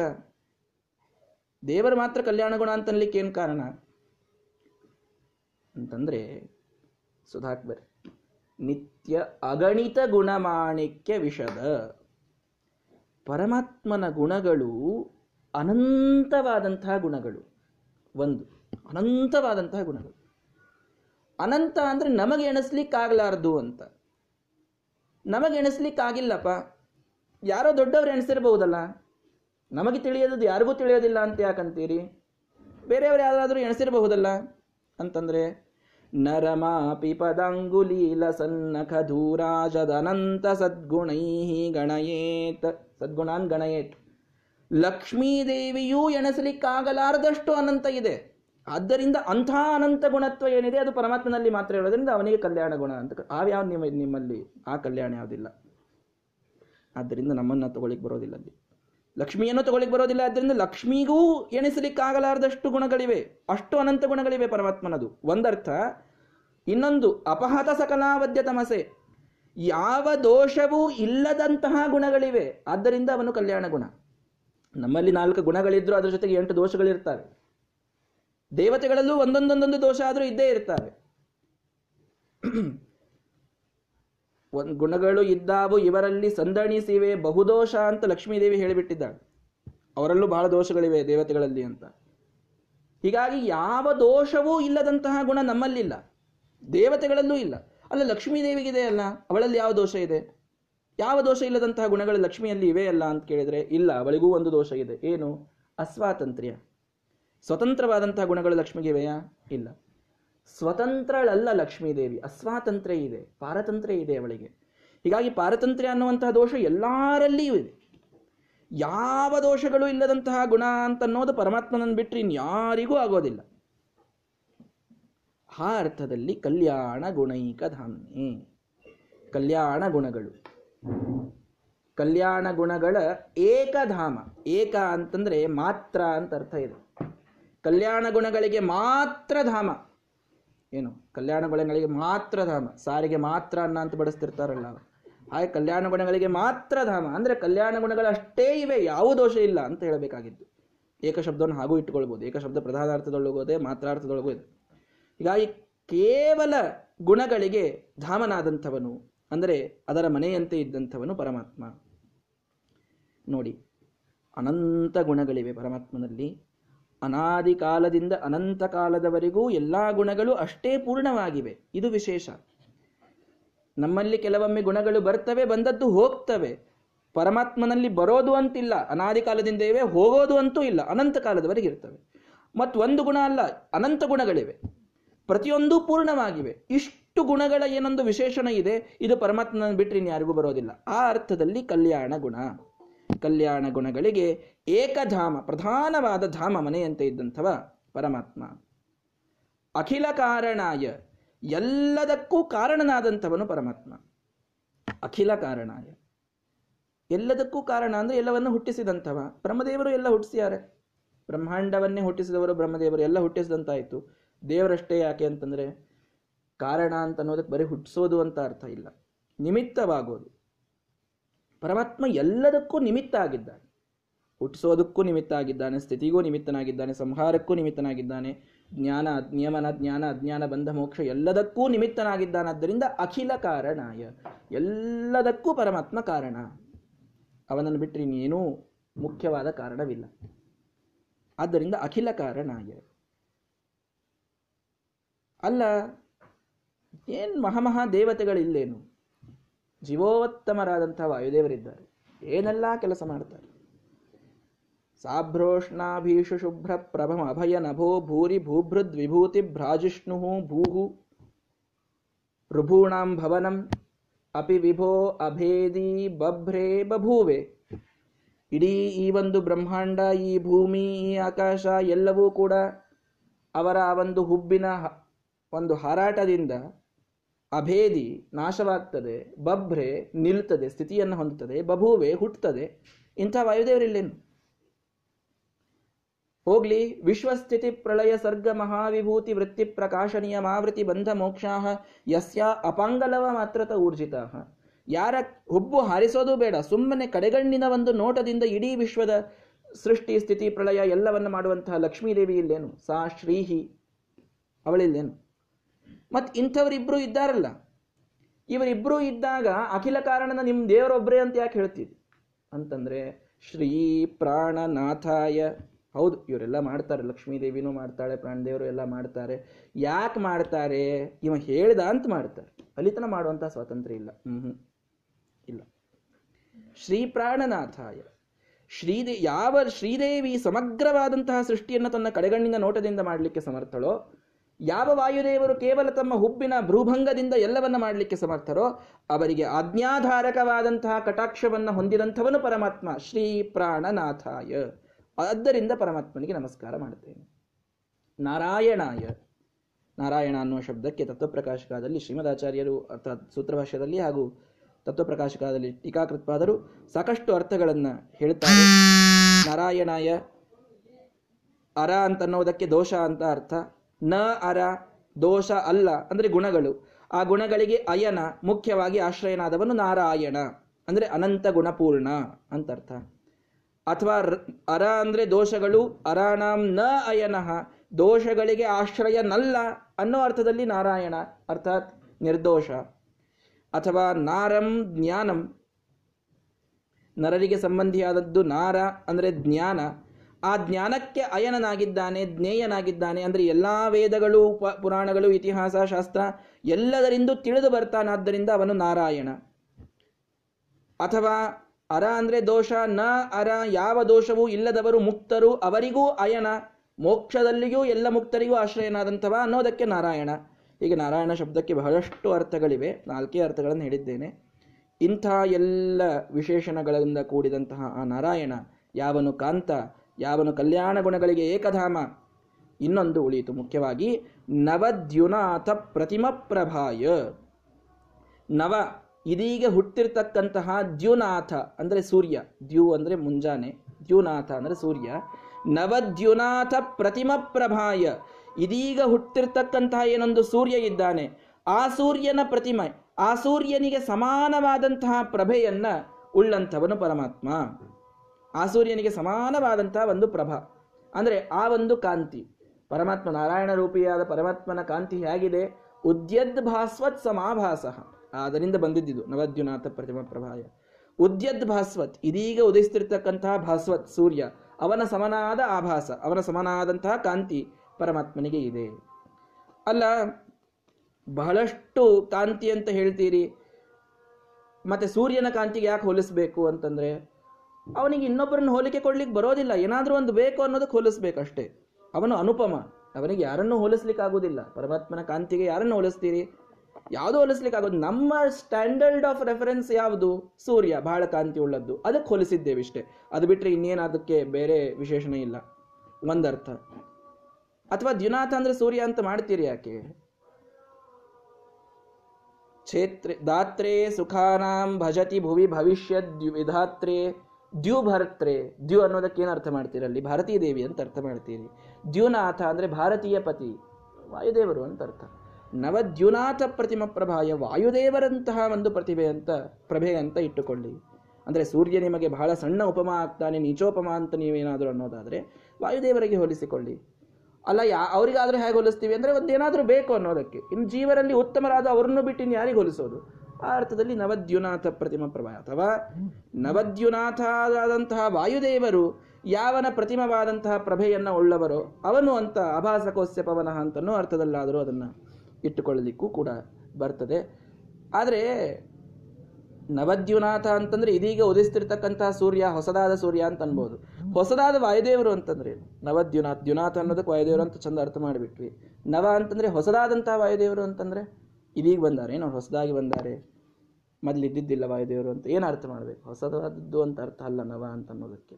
ದೇವರು ಮಾತ್ರ ಕಲ್ಯಾಣ ಗುಣ ಅಂತನ್ಲಿಕ್ಕೆ ಏನು ಕಾರಣ ಅಂತಂದರೆ ಸುಧಾಕರ್ ನಿತ್ಯ ಅಗಣಿತ ಗುಣಮಾಣಿಕ್ಯ ವಿಷದ, ಪರಮಾತ್ಮನ ಗುಣಗಳು ಅನಂತವಾದಂತಹ ಗುಣಗಳು, ಒಂದು ಅನಂತವಾದಂತಹ ಗುಣಗಳು. ಅನಂತ ಅಂದರೆ ನಮಗೆ ಎಣಿಸ್ಲಿಕ್ಕಾಗಲಾರ್ದು ಅಂತ. ನಮಗೆ ಎಣಿಸ್ಲಿಕ್ಕಾಗಿಲ್ಲಪ್ಪ, ಯಾರೋ ದೊಡ್ಡವ್ರು ಎಣಿಸಿರ್ಬಹುದಲ್ಲ, ನಮಗೆ ತಿಳಿಯೋದು ಯಾರಿಗೂ ತಿಳಿಯೋದಿಲ್ಲ ಅಂತ ಯಾಕಂತೀರಿ? ಬೇರೆಯವರು ಯಾರಾದರೂ ಎಣಿಸಿರಬಹುದಲ್ಲ ಅಂತಂದರೆ ನರಮಾಪಿ ಪದಾಂಗುಲೀಲ ಸನ್ನಖ ಧೂರಾಜದನಂತ ಸದ್ಗುಣೈ ಗಣಯೇತ್, ಸದ್ಗುಣಾನ್ ಗಣಯೇತ್. ಲಕ್ಷ್ಮೀದೇವಿಯೂ ಎಣಿಸಲಿಕ್ಕಾಗಲಾರದಷ್ಟು ಅನಂತ ಇದೆ. ಆದ್ದರಿಂದ ಅಂಥ ಅನಂತ ಗುಣತ್ವ ಏನಿದೆ ಅದು ಪರಮಾತ್ಮನಲ್ಲಿ ಮಾತ್ರ ಇರೋದ್ರಿಂದ ಅವನಿಗೆ ಕಲ್ಯಾಣ ಗುಣ ಅಂತ. ಯಾವ್ದು ನಿಮ್ಮಲ್ಲಿ ಆ ಕಲ್ಯಾಣ ಯಾವುದಿಲ್ಲ, ಆದ್ದರಿಂದ ನಮ್ಮನ್ನು ತಗೊಳ್ಳಿಕ್ಕೆ ಬರೋದಿಲ್ಲ, ಅಲ್ಲಿ ಲಕ್ಷ್ಮಿಯನ್ನು ತಗೊಳ್ಳಿಕ್ಕೆ ಬರೋದಿಲ್ಲ. ಆದ್ದರಿಂದ ಲಕ್ಷ್ಮಿಗೂ ಎಣಿಸಲಿಕ್ಕಾಗಲಾರದಷ್ಟು ಗುಣಗಳಿವೆ, ಅಷ್ಟು ಅನಂತ ಗುಣಗಳಿವೆ ಪರಮಾತ್ಮನದು ಒಂದರ್ಥ. ಇನ್ನೊಂದು ಅಪಹತ ಸಕಲಾವಧ್ಯ ತಮಸೆ, ಯಾವ ದೋಷವೂ ಇಲ್ಲದಂತಹ ಗುಣಗಳಿವೆ, ಆದ್ದರಿಂದ ಅವನು ಕಲ್ಯಾಣ ಗುಣ. ನಮ್ಮಲ್ಲಿ 4 ಗುಣಗಳಿದ್ರು ಅದರ ಜೊತೆಗೆ 8 ದೋಷಗಳಿರ್ತವೆ. ದೇವತೆಗಳಲ್ಲೂ ಒಂದೊಂದೊಂದೊಂದು ದೋಷ ಆದರೂ ಇದ್ದೇ ಇರ್ತವೆ. ಗುಣಗಳು ಇದ್ದಾವು ಇವರಲ್ಲಿ ಸಂದಣಿಸಿವೆ ಬಹುದೋಷ ಅಂತ ಲಕ್ಷ್ಮೀದೇವಿ ಹೇಳಿಬಿಟ್ಟಿದ್ದಾಳೆ. ಅವರಲ್ಲೂ ಬಹಳ ದೋಷಗಳಿವೆ ದೇವತೆಗಳಲ್ಲಿ ಅಂತ. ಹೀಗಾಗಿ ಯಾವ ದೋಷವೂ ಇಲ್ಲದಂತಹ ಗುಣ ನಮ್ಮಲ್ಲಿಲ್ಲ, ದೇವತೆಗಳಲ್ಲೂ ಇಲ್ಲ. ಅಲ್ಲ ಲಕ್ಷ್ಮೀದೇವಿಗಿದೆ ಅಲ್ಲ, ಅವಳಲ್ಲಿ ಯಾವ ದೋಷ ಇದೆ? ಯಾವ ದೋಷ ಇಲ್ಲದಂತಹ ಗುಣಗಳು ಲಕ್ಷ್ಮಿಯಲ್ಲಿ ಇವೆಯಲ್ಲ ಅಂತ ಕೇಳಿದರೆ ಇಲ್ಲ, ಅವಳಿಗೂ ಒಂದು ದೋಷ ಇದೆ. ಏನು? ಅಸ್ವಾತಂತ್ರ್ಯ. ಸ್ವತಂತ್ರವಾದಂತಹ ಗುಣಗಳು ಲಕ್ಷ್ಮಿಗೆ ಇವೆಯಾ? ಇಲ್ಲ. ಸ್ವತಂತ್ರಳಲ್ಲ ಲಕ್ಷ್ಮೀದೇವಿ, ಅಸ್ವಾತಂತ್ರ್ಯ ಇದೆ, ಪಾರತಂತ್ರ್ಯ ಇದೆ ಅವಳಿಗೆ. ಹೀಗಾಗಿ ಪಾರತಂತ್ರ್ಯ ಅನ್ನುವಂತಹ ದೋಷ ಎಲ್ಲರಲ್ಲಿಯೂ ಇದೆ. ಯಾವ ದೋಷಗಳು ಇಲ್ಲದಂತಹ ಗುಣ ಅಂತನ್ನೋದು ಪರಮಾತ್ಮನನ್ನು ಬಿಟ್ಟರೆ ಇನ್ಯಾರಿಗೂ ಆಗೋದಿಲ್ಲ. ಆ ಅರ್ಥದಲ್ಲಿ ಕಲ್ಯಾಣ ಗುಣೈಕ ಧಾಮ್ಯೆ, ಕಲ್ಯಾಣ ಗುಣಗಳು, ಕಲ್ಯಾಣ ಗುಣಗಳ ಏಕಧಾಮ. ಏಕ ಅಂತಂದರೆ ಮಾತ್ರ ಅಂತ ಅರ್ಥ ಇದೆ. ಕಲ್ಯಾಣ ಗುಣಗಳಿಗೆ ಮಾತ್ರ ಧಾಮ. ಏನು? ಕಲ್ಯಾಣ ಗುಣಗಳಿಗೆ ಮಾತ್ರ ಧಾಮ. ಸಾರಿಗೆ ಮಾತ್ರ ಅನ್ನ ಅಂತ ಬಳಸ್ತಿರ್ತಾರಲ್ಲ, ಹಾಗೆ ಕಲ್ಯಾಣ ಗುಣಗಳಿಗೆ ಮಾತ್ರ ಧಾಮ ಅಂದರೆ ಕಲ್ಯಾಣ ಗುಣಗಳಷ್ಟೇ ಇವೆ, ಯಾವ ದೋಷ ಇಲ್ಲ ಅಂತ ಹೇಳಬೇಕಾಗಿದ್ದು. ಏಕಶಬ್ದವನ್ನು ಹಾಗೂ ಇಟ್ಕೊಳ್ಬೋದು. ಏಕಶಬ್ದ ಪ್ರಧಾನಾರ್ಥದೊಳಗೋದೆ, ಮಾತ್ರಾರ್ಥದೊಳಗೂ ಇದೆ. ಹೀಗಾಗಿ ಕೇವಲ ಗುಣಗಳಿಗೆ ಧಾಮನಾದಂಥವನು ಅಂದರೆ ಅದರ ಮನೆಯಂತೆ ಇದ್ದಂಥವನು ಪರಮಾತ್ಮ. ನೋಡಿ, ಅನಂತ ಗುಣಗಳಿವೆ ಪರಮಾತ್ಮನಲ್ಲಿ. ಅನಾದಿ ಕಾಲದಿಂದ ಅನಂತ ಕಾಲದವರೆಗೂ ಎಲ್ಲ ಗುಣಗಳು ಅಷ್ಟೇ ಪೂರ್ಣವಾಗಿವೆ. ಇದು ವಿಶೇಷ. ನಮ್ಮಲ್ಲಿ ಕೆಲವೊಮ್ಮೆ ಗುಣಗಳು ಬರ್ತವೆ, ಬಂದದ್ದು ಹೋಗ್ತವೆ. ಪರಮಾತ್ಮನಲ್ಲಿ ಬರೋದು ಅಂತಿಲ್ಲ, ಅನಾದಿ ಕಾಲದಿಂದ ಇವೆ, ಹೋಗೋದು ಅಂತೂ ಇಲ್ಲ, ಅನಂತ ಕಾಲದವರೆಗೆ ಇರ್ತವೆ. ಮತ್ತು ಒಂದು ಗುಣ ಅಲ್ಲ, ಅನಂತ ಗುಣಗಳಿವೆ, ಪ್ರತಿಯೊಂದೂ ಪೂರ್ಣವಾಗಿವೆ. ಇಷ್ಟು ಗುಣಗಳ ಏನೊಂದು ವಿಶೇಷಣ ಇದೆ, ಇದು ಪರಮಾತ್ಮನನ್ನು ಬಿಟ್ಟರೆ ಇನ್ಯಾರಿಗೂ ಬರೋದಿಲ್ಲ. ಆ ಅರ್ಥದಲ್ಲಿ ಕಲ್ಯಾಣ ಗುಣ, ಕಲ್ಯಾಣ ಗುಣಗಳಿಗೆ ಏಕಧಾಮ, ಪ್ರಧಾನವಾದ ಧಾಮ ಮನೆಯಂತೆ ಇದ್ದಂಥವ ಪರಮಾತ್ಮ. ಅಖಿಲ ಕಾರಣಾಯ, ಎಲ್ಲದಕ್ಕೂ ಕಾರಣನಾದಂಥವನು ಪರಮಾತ್ಮ. ಅಖಿಲ ಕಾರಣಾಯ, ಎಲ್ಲದಕ್ಕೂ ಕಾರಣ ಅಂದರೆ ಎಲ್ಲವನ್ನು ಹುಟ್ಟಿಸಿದಂಥವ. ಬ್ರಹ್ಮದೇವರು ಎಲ್ಲ ಹುಟ್ಟಿಸ್ಯಾರೆ, ಬ್ರಹ್ಮಾಂಡವನ್ನೇ ಹುಟ್ಟಿಸಿದವರು ಬ್ರಹ್ಮದೇವರು, ಎಲ್ಲ ಹುಟ್ಟಿಸಿದಂತಾಯಿತು. ದೇವರಷ್ಟೇ ಯಾಕೆ ಅಂತಂದರೆ ಕಾರಣ ಅಂತ ಅನ್ನೋದಕ್ಕೆ ಬರೀ ಹುಟ್ಟಿಸೋದು ಅಂತ ಅರ್ಥ ಇಲ್ಲ, ನಿಮಿತ್ತವಾಗೋದು. ಪರಮಾತ್ಮ ಎಲ್ಲದಕ್ಕೂ ನಿಮಿತ್ತ ಆಗಿದ್ದಾನೆ. ಹುಟ್ಟಿಸೋದಕ್ಕೂ ನಿಮಿತ್ತ ಆಗಿದ್ದಾನೆ, ಸ್ಥಿತಿಗೂ ನಿಮಿತ್ತನಾಗಿದ್ದಾನೆ, ಸಂಹಾರಕ್ಕೂ ನಿಮಿತ್ತನಾಗಿದ್ದಾನೆ, ಜ್ಞಾನ ನಿಯಮನ, ಜ್ಞಾನ ಅಜ್ಞಾನ, ಬಂಧ ಮೋಕ್ಷ ಎಲ್ಲದಕ್ಕೂ ನಿಮಿತ್ತನಾಗಿದ್ದಾನಾದ್ದರಿಂದ ಅಖಿಲ ಕಾರಣಾಯ, ಎಲ್ಲದಕ್ಕೂ ಪರಮಾತ್ಮ ಕಾರಣ. ಅವನನ್ನು ಬಿಟ್ಟರೆ ಇನ್ನೇನೂ ಮುಖ್ಯವಾದ ಕಾರಣವಿಲ್ಲ. ಆದ್ದರಿಂದ ಅಖಿಲ ಕಾರಣಾಯ. ಅಲ್ಲ, ಏನು ಮಹಾಮಹಾ ದೇವತೆಗಳಿಲ್ಲೇನು? ಜೀವೋತ್ತಮರಾದಂತಹ ವಾಯುದೇವರಿದ್ದಾರೆ, ಏನೆಲ್ಲ ಕೆಲಸ ಮಾಡ್ತಾರೆ. ಸಾಭ್ರೋಷ್ಣಾಭೀಷು ಶುಭ್ರ ಪ್ರಭಮ ಅಭಯ ನಭೋ ಭೂರಿ ಭೂಭೃದ್ ವಿಭೂತಿ ಭ್ರಾಜಿಷ್ಣು ಭೂಹು ಋಭೂಣಾಂ ಭವನಂ ಅಪಿ ವಿಭೋ ಅಭೇದಿ ಬಭ್ರೇ ಬಭೂವೆ. ಇಡೀ ಈ ಒಂದು ಬ್ರಹ್ಮಾಂಡ, ಈ ಭೂಮಿ, ಈ ಆಕಾಶ ಎಲ್ಲವೂ ಕೂಡ ಅವರ ಒಂದು ಹುಬ್ಬಿನ ಒಂದು ಹಾರಾಟದಿಂದ ಅಭೇದಿ ನಾಶವಾಗ್ತದೆ, ಬಭ್ರೆ ನಿಲ್ತದೆ, ಸ್ಥಿತಿಯನ್ನು ಹೊಂದುತ್ತದೆ, ಬಭೂವೆ ಹುಟ್ಟುತ್ತದೆ. ಇಂಥ ವಾಯುದೇವರಿಲ್ಲೇನು? ಹೋಗ್ಲಿ, ವಿಶ್ವಸ್ಥಿತಿ ಪ್ರಳಯ ಸರ್ಗ ಮಹಾವಿಭೂತಿ ವೃತ್ತಿ ಪ್ರಕಾಶ ನಿಯಮಾವೃತಿ ಬಂಧ ಮೋಕ್ಷಾಹ ಯಸ್ಯ ಅಪಾಂಗಲವ ಮಾತ್ರತ ಊರ್ಜಿತ. ಯಾರ ಹುಬ್ಬು ಹಾರಿಸೋದು ಬೇಡ, ಸುಮ್ಮನೆ ಕಡೆಗಣ್ಣಿನ ಒಂದು ನೋಟದಿಂದ ಇಡೀ ವಿಶ್ವದ ಸೃಷ್ಟಿ ಸ್ಥಿತಿ ಪ್ರಳಯ ಎಲ್ಲವನ್ನು ಮಾಡುವಂತಹ ಲಕ್ಷ್ಮೀದೇವಿ ಇಲ್ಲೇನು? ಸಾ ಶ್ರೀಹಿ, ಅವಳಿಲ್ಲೇನು? ಮತ್ತು ಇಂಥವರಿಬ್ಬರು ಇದ್ದಾರಲ್ಲ, ಇವರಿಬ್ಬರೂ ಇದ್ದಾಗ ಅಖಿಲ ಕಾರಣನ ನಿಮ್ಮ ದೇವರೊಬ್ಬರೇ ಅಂತ ಯಾಕೆ ಹೇಳ್ತೀವಿ ಅಂತಂದರೆ ಶ್ರೀ ಪ್ರಾಣನಾಥಾಯ. ಹೌದು, ಇವರೆಲ್ಲ ಮಾಡ್ತಾರೆ, ಲಕ್ಷ್ಮೀದೇವಿನೂ ಮಾಡ್ತಾಳೆ, ಪ್ರಾಣದೇವರು ಎಲ್ಲ ಮಾಡ್ತಾರೆ. ಯಾಕೆ ಮಾಡ್ತಾರೆ? ಇವ ಹೇಳ್ದ ಅಂತ ಮಾಡ್ತಾರೆ, ಅಲ್ಲಿತನ ಮಾಡುವಂಥ ಸ್ವಾತಂತ್ರ್ಯ ಇಲ್ಲ. ಇಲ್ಲ. ಶ್ರೀ ಪ್ರಾಣನಾಥಾಯ, ಯಾವ ಶ್ರೀದೇವಿ ಸಮಗ್ರವಾದಂತಹ ಸೃಷ್ಟಿಯನ್ನು ತನ್ನ ಕಡೆಗಣ್ಣಿನ ನೋಟದಿಂದ ಮಾಡಲಿಕ್ಕೆ ಸಮರ್ಥಳೋ, ಯಾವ ವಾಯುದೇವರು ಕೇವಲ ತಮ್ಮ ಹುಬ್ಬಿನ ಭ್ರೂಭಂಗದಿಂದ ಎಲ್ಲವನ್ನ ಮಾಡಲಿಕ್ಕೆ ಸಮರ್ಥರೋ, ಅವರಿಗೆ ಆಜ್ಞಾಧಾರಕವಾದಂತಹ ಕಟಾಕ್ಷವನ್ನು ಹೊಂದಿದಂಥವನು ಪರಮಾತ್ಮ ಶ್ರೀ ಪ್ರಾಣನಾಥಾಯ. ಆದ್ದರಿಂದ ಪರಮಾತ್ಮನಿಗೆ ನಮಸ್ಕಾರ ಮಾಡುತ್ತೇನೆ. ನಾರಾಯಣಾಯ, ನಾರಾಯಣ ಅನ್ನುವ ಶಬ್ದಕ್ಕೆ ತತ್ವಪ್ರಕಾಶಕದಲ್ಲಿ ಶ್ರೀಮದಾಚಾರ್ಯರು ಅರ್ಥಾತ್ ಸೂತ್ರಭಾಷ್ಯದಲ್ಲಿ ಹಾಗೂ ತತ್ವಪ್ರಕಾಶಕದಲ್ಲಿ ಟೀಕಾಕೃತ್ಪಾದರು ಸಾಕಷ್ಟು ಅರ್ಥಗಳನ್ನು ಹೇಳ್ತಾರೆ. ನಾರಾಯಣಾಯ, ಅರ ಅಂತನ್ನೋದಕ್ಕೆ ದೋಷ ಅಂತ ಅರ್ಥ. ನ ಅರ ದೋಷ ಅಲ್ಲ ಅಂದರೆ ಗುಣಗಳು, ಆ ಗುಣಗಳಿಗೆ ಅಯನ ಮುಖ್ಯವಾಗಿ ಆಶ್ರಯನಾದವನು ನಾರಾಯಣ ಅಂದರೆ ಅನಂತ ಗುಣಪೂರ್ಣ ಅಂತ ಅರ್ಥ. ಅಥವಾ ಅರ ಅಂದರೆ ದೋಷಗಳು, ಅರಾಣಾಂ ನ ಅಯನಃ, ದೋಷಗಳಿಗೆ ಆಶ್ರಯನಲ್ಲ ಅನ್ನೋ ಅರ್ಥದಲ್ಲಿ ನಾರಾಯಣ ಅರ್ಥಾತ್ ನಿರ್ದೋಷ. ಅಥವಾ ನಾರಂ ಜ್ಞಾನಂ, ನರರಿಗೆ ಸಂಬಂಧಿಯಾದದ್ದು ನಾರ ಅಂದರೆ ಜ್ಞಾನ, ಆ ಜ್ಞಾನಕ್ಕೆ ಅಯನನಾಗಿದ್ದಾನೆ, ಜ್ಞೇಯನಾಗಿದ್ದಾನೆ ಅಂದರೆ ಎಲ್ಲ ವೇದಗಳು, ಪುರಾಣಗಳು, ಇತಿಹಾಸ, ಶಾಸ್ತ್ರ ಎಲ್ಲದರಿಂದೂ ತಿಳಿದು ಬರ್ತಾನಾದ್ದರಿಂದ ಅವನು ನಾರಾಯಣ. ಅಥವಾ ಅರ ಅಂದರೆ ದೋಷ, ನ ಅರ ಯಾವ ದೋಷವೂ ಇಲ್ಲದವರು ಮುಕ್ತರು, ಅವರಿಗೂ ಅಯನ, ಮೋಕ್ಷದಲ್ಲಿಯೂ ಎಲ್ಲ ಮುಕ್ತರಿಗೂ ಆಶ್ರಯನಾದಂಥವ ಅನ್ನೋದಕ್ಕೆ ನಾರಾಯಣ. ಹೀಗೆ ನಾರಾಯಣ ಶಬ್ದಕ್ಕೆ ಬಹಳಷ್ಟು ಅರ್ಥಗಳಿವೆ, ನಾಲ್ಕೇ ಅರ್ಥಗಳನ್ನು ಹೇಳಿದ್ದೇನೆ. ಇಂಥ ಎಲ್ಲ ವಿಶೇಷಣಗಳಿಂದ ಕೂಡಿದಂತಹ ಆ ನಾರಾಯಣ, ಯಾವನು ಕಾಂತ, ಯಾವನು ಕಲ್ಯಾಣ ಗುಣಗಳಿಗೆ ಏಕಧಾಮ. ಇನ್ನೊಂದು ಉಳಿಯಿತು ಮುಖ್ಯವಾಗಿ, ನವದ್ಯುನಾಥ ಪ್ರತಿಮ ಪ್ರಭಾಯ. ನವ ಇದೀಗ ಹುಟ್ಟಿರ್ತಕ್ಕಂತಹ, ದ್ಯುನಾಥ ಅಂದರೆ ಸೂರ್ಯ, ದ್ಯು ಅಂದರೆ ಮುಂಜಾನೆ, ದ್ಯುನಾಥ ಅಂದರೆ ಸೂರ್ಯ. ನವದ್ಯುನಾಥ ಪ್ರತಿಮ ಪ್ರಭಾಯ, ಇದೀಗ ಹುಟ್ಟಿರ್ತಕ್ಕಂತಹ ಏನೊಂದು ಸೂರ್ಯ ಇದ್ದಾನೆ, ಆ ಸೂರ್ಯನ ಪ್ರತಿಮೆ, ಆ ಸೂರ್ಯನಿಗೆ ಸಮಾನವಾದಂತಹ ಪ್ರಭೆಯನ್ನು ಉಳ್ಳಂಥವನು ಪರಮಾತ್ಮ. ಆ ಸೂರ್ಯನಿಗೆ ಸಮಾನವಾದಂತಹ ಒಂದು ಪ್ರಭ ಅಂದರೆ ಆ ಒಂದು ಕಾಂತಿ. ಪರಮಾತ್ಮ ನಾರಾಯಣ ರೂಪಿಯಾದ ಪರಮಾತ್ಮನ ಕಾಂತಿ ಹೇಗಿದೆ? ಉದ್ಯದ್ ಭಾಸ್ವತ್ ಸಮಾಭಾಸ, ಅದರಿಂದ ಬಂದಿದ್ದು ನವದ್ಯುನಾಥ ಪ್ರತಿಮ ಪ್ರಭಾಯ. ಉದ್ಯದ್ ಭಾಸ್ವತ್ ಇದೀಗ ಉದಿಸ್ತಿರ್ತಕ್ಕಂತಹ ಭಾಸ್ವತ್ ಸೂರ್ಯ, ಅವನ ಸಮನಾದ ಆಭಾಸ, ಅವನ ಸಮನಾದಂತಹ ಕಾಂತಿ ಪರಮಾತ್ಮನಿಗೆ ಇದೆ. ಅಲ್ಲ, ಬಹಳಷ್ಟು ಕಾಂತಿ ಅಂತ ಹೇಳ್ತೀರಿ, ಮತ್ತೆ ಸೂರ್ಯನ ಕಾಂತಿಗೆ ಯಾಕೆ ಹೋಲಿಸ್ಬೇಕು ಅಂತಂದರೆ ಅವನಿಗೆ ಇನ್ನೊಬ್ಬರನ್ನು ಹೋಲಿಕೆ ಕೊಡ್ಲಿಕ್ಕೆ ಬರೋದಿಲ್ಲ, ಏನಾದರೂ ಒಂದು ಬೇಕು ಅನ್ನೋದಕ್ಕೆ ಹೋಲಿಸ್ಬೇಕಷ್ಟೇ. ಅವನು ಅನುಪಮ, ಅವನಿಗೆ ಯಾರನ್ನೂ ಹೋಲಿಸ್ಲಿಕ್ಕಾಗೋದಿಲ್ಲ. ಪರಮಾತ್ಮನ ಕಾಂತಿಗೆ ಯಾರನ್ನು ಹೋಲಿಸ್ತೀರಿ? ಯಾವುದೋ ಹೋಲಿಸ್ಲಿಕ್ಕಾಗೋದು. ನಮ್ಮ ಸ್ಟ್ಯಾಂಡರ್ಡ್ ಆಫ್ ರೆಫರೆನ್ಸ್ ಯಾವುದು? ಸೂರ್ಯ ಬಹಳ ಕಾಂತಿ ಉಳ್ಳದ್ದು, ಅದಕ್ಕೆ ಹೋಲಿಸಿದ್ದೇವಿಷ್ಟೇ. ಅದು ಬಿಟ್ಟರೆ ಇನ್ನೇನದಕ್ಕೆ ಬೇರೆ ವಿಶೇಷಣ ಇಲ್ಲ, ಒಂದರ್ಥ. ಅಥವಾ ದ್ಯುನಾಥ ಅಂದರೆ ಸೂರ್ಯ ಅಂತ ಮಾಡ್ತೀರಿ ಯಾಕೆ? ಛೇತ್ರ ದಾತ್ರೇ ಸುಖಾನಾಂ ಭಜತಿ ಭುವಿ ಭವಿಷ್ಯದ್ ವಿಧಾತ್ರೇ ದ್ಯುಭರ್ತ್ರೆ. ದ್ಯು ಅನ್ನೋದಕ್ಕೆ ಏನು ಅರ್ಥ ಮಾಡ್ತೀರಲ್ಲಿ? ಭಾರತೀ ದೇವಿ ಅಂತ ಅರ್ಥ ಮಾಡ್ತೀರಿ. ದ್ಯುನಾಥ ಅಂದರೆ ಭಾರತೀಯ ಪತಿ, ವಾಯುದೇವರು ಅಂತ ಅರ್ಥ. ನವದ್ಯುನಾಥ ಪ್ರತಿಮ ಪ್ರಭಾಯ, ವಾಯುದೇವರಂತಹ ಒಂದು ಪ್ರತಿಭೆ ಅಂತ, ಪ್ರಭೆ ಅಂತ ಇಟ್ಟುಕೊಳ್ಳಿ. ಅಂದರೆ ಸೂರ್ಯ ನಿಮಗೆ ಬಹಳ ಸಣ್ಣ ಉಪಮ ಆಗ್ತಾನೆ, ನೀಚೋಪಮ ಅಂತ ನೀವೇನಾದರೂ ಅನ್ನೋದಾದರೆ ವಾಯುದೇವರಿಗೆ ಹೋಲಿಸಿಕೊಳ್ಳಿ. ಅಲ್ಲ, ಅವರಿಗಾದರೂ ಹೇಗೆ ಹೋಲಿಸ್ತೀವಿ ಅಂದರೆ ಒಂದೇನಾದರೂ ಬೇಕು ಅನ್ನೋದಕ್ಕೆ. ಇನ್ನು ಜೀವರಲ್ಲಿ ಉತ್ತಮರಾದ ಅವರನ್ನು ಬಿಟ್ಟು ಇನ್ನು ಯಾರಿಗೆ ಹೋಲಿಸೋದು? ಆ ಅರ್ಥದಲ್ಲಿ ನವದ್ಯುನಾಥ ಪ್ರತಿಮ ಪ್ರಭಾಯ. ಅಥವಾ ನವದ್ಯುನಾಥರಾದಂತಹ ವಾಯುದೇವರು ಯಾವನ ಪ್ರತಿಮವಾದಂತಹ ಪ್ರಭೆಯನ್ನು ಉಳ್ಳವರೋ ಅವನು ಅಂತ ಅಭಾಸಕೋಸ್ಯ ಪವನಃ ಅಂತನೋ ಅರ್ಥದಲ್ಲಾದರೂ ಅದನ್ನು ಇಟ್ಟುಕೊಳ್ಳಲಿಕ್ಕೂ ಕೂಡ ಬರ್ತದೆ. ಆದರೆ ನವದ್ಯುನಾಥ ಅಂತಂದರೆ ಇದೀಗ ಉದಿಸ್ತಿರ್ತಕ್ಕಂತಹ ಸೂರ್ಯ, ಹೊಸದಾದ ಸೂರ್ಯ ಅಂತ ಅನ್ಬೋದು. ಹೊಸದಾದ ವಾಯುದೇವರು ಅಂತಂದರೆ ನವದ್ಯುನಾಥ, ದ್ಯುನಾಥ ಅನ್ನೋದಕ್ಕೆ ವಾಯುದೇವರು ಅಂತ ಚಂದ ಅರ್ಥ ಮಾಡಿಬಿಟ್ವಿ. ನವ ಅಂತಂದರೆ ಹೊಸದಾದಂತಹ ವಾಯುದೇವರು ಅಂತಂದರೆ ಇದೀಗ ಬಂದಾರೆ, ಏನೋ ಹೊಸದಾಗಿ ಬಂದಾರೆ, ಮೊದಲು ಇದ್ದಿದ್ದಿಲ್ಲ ವಾಯುದೇವರು ಅಂತ ಏನು ಅರ್ಥ ಮಾಡಬೇಕು? ಹೊಸದಾದದ್ದು ಅಂತ ಅರ್ಥ ಅಲ್ಲ ನವ ಅಂತ ಅನ್ನೋದಕ್ಕೆ.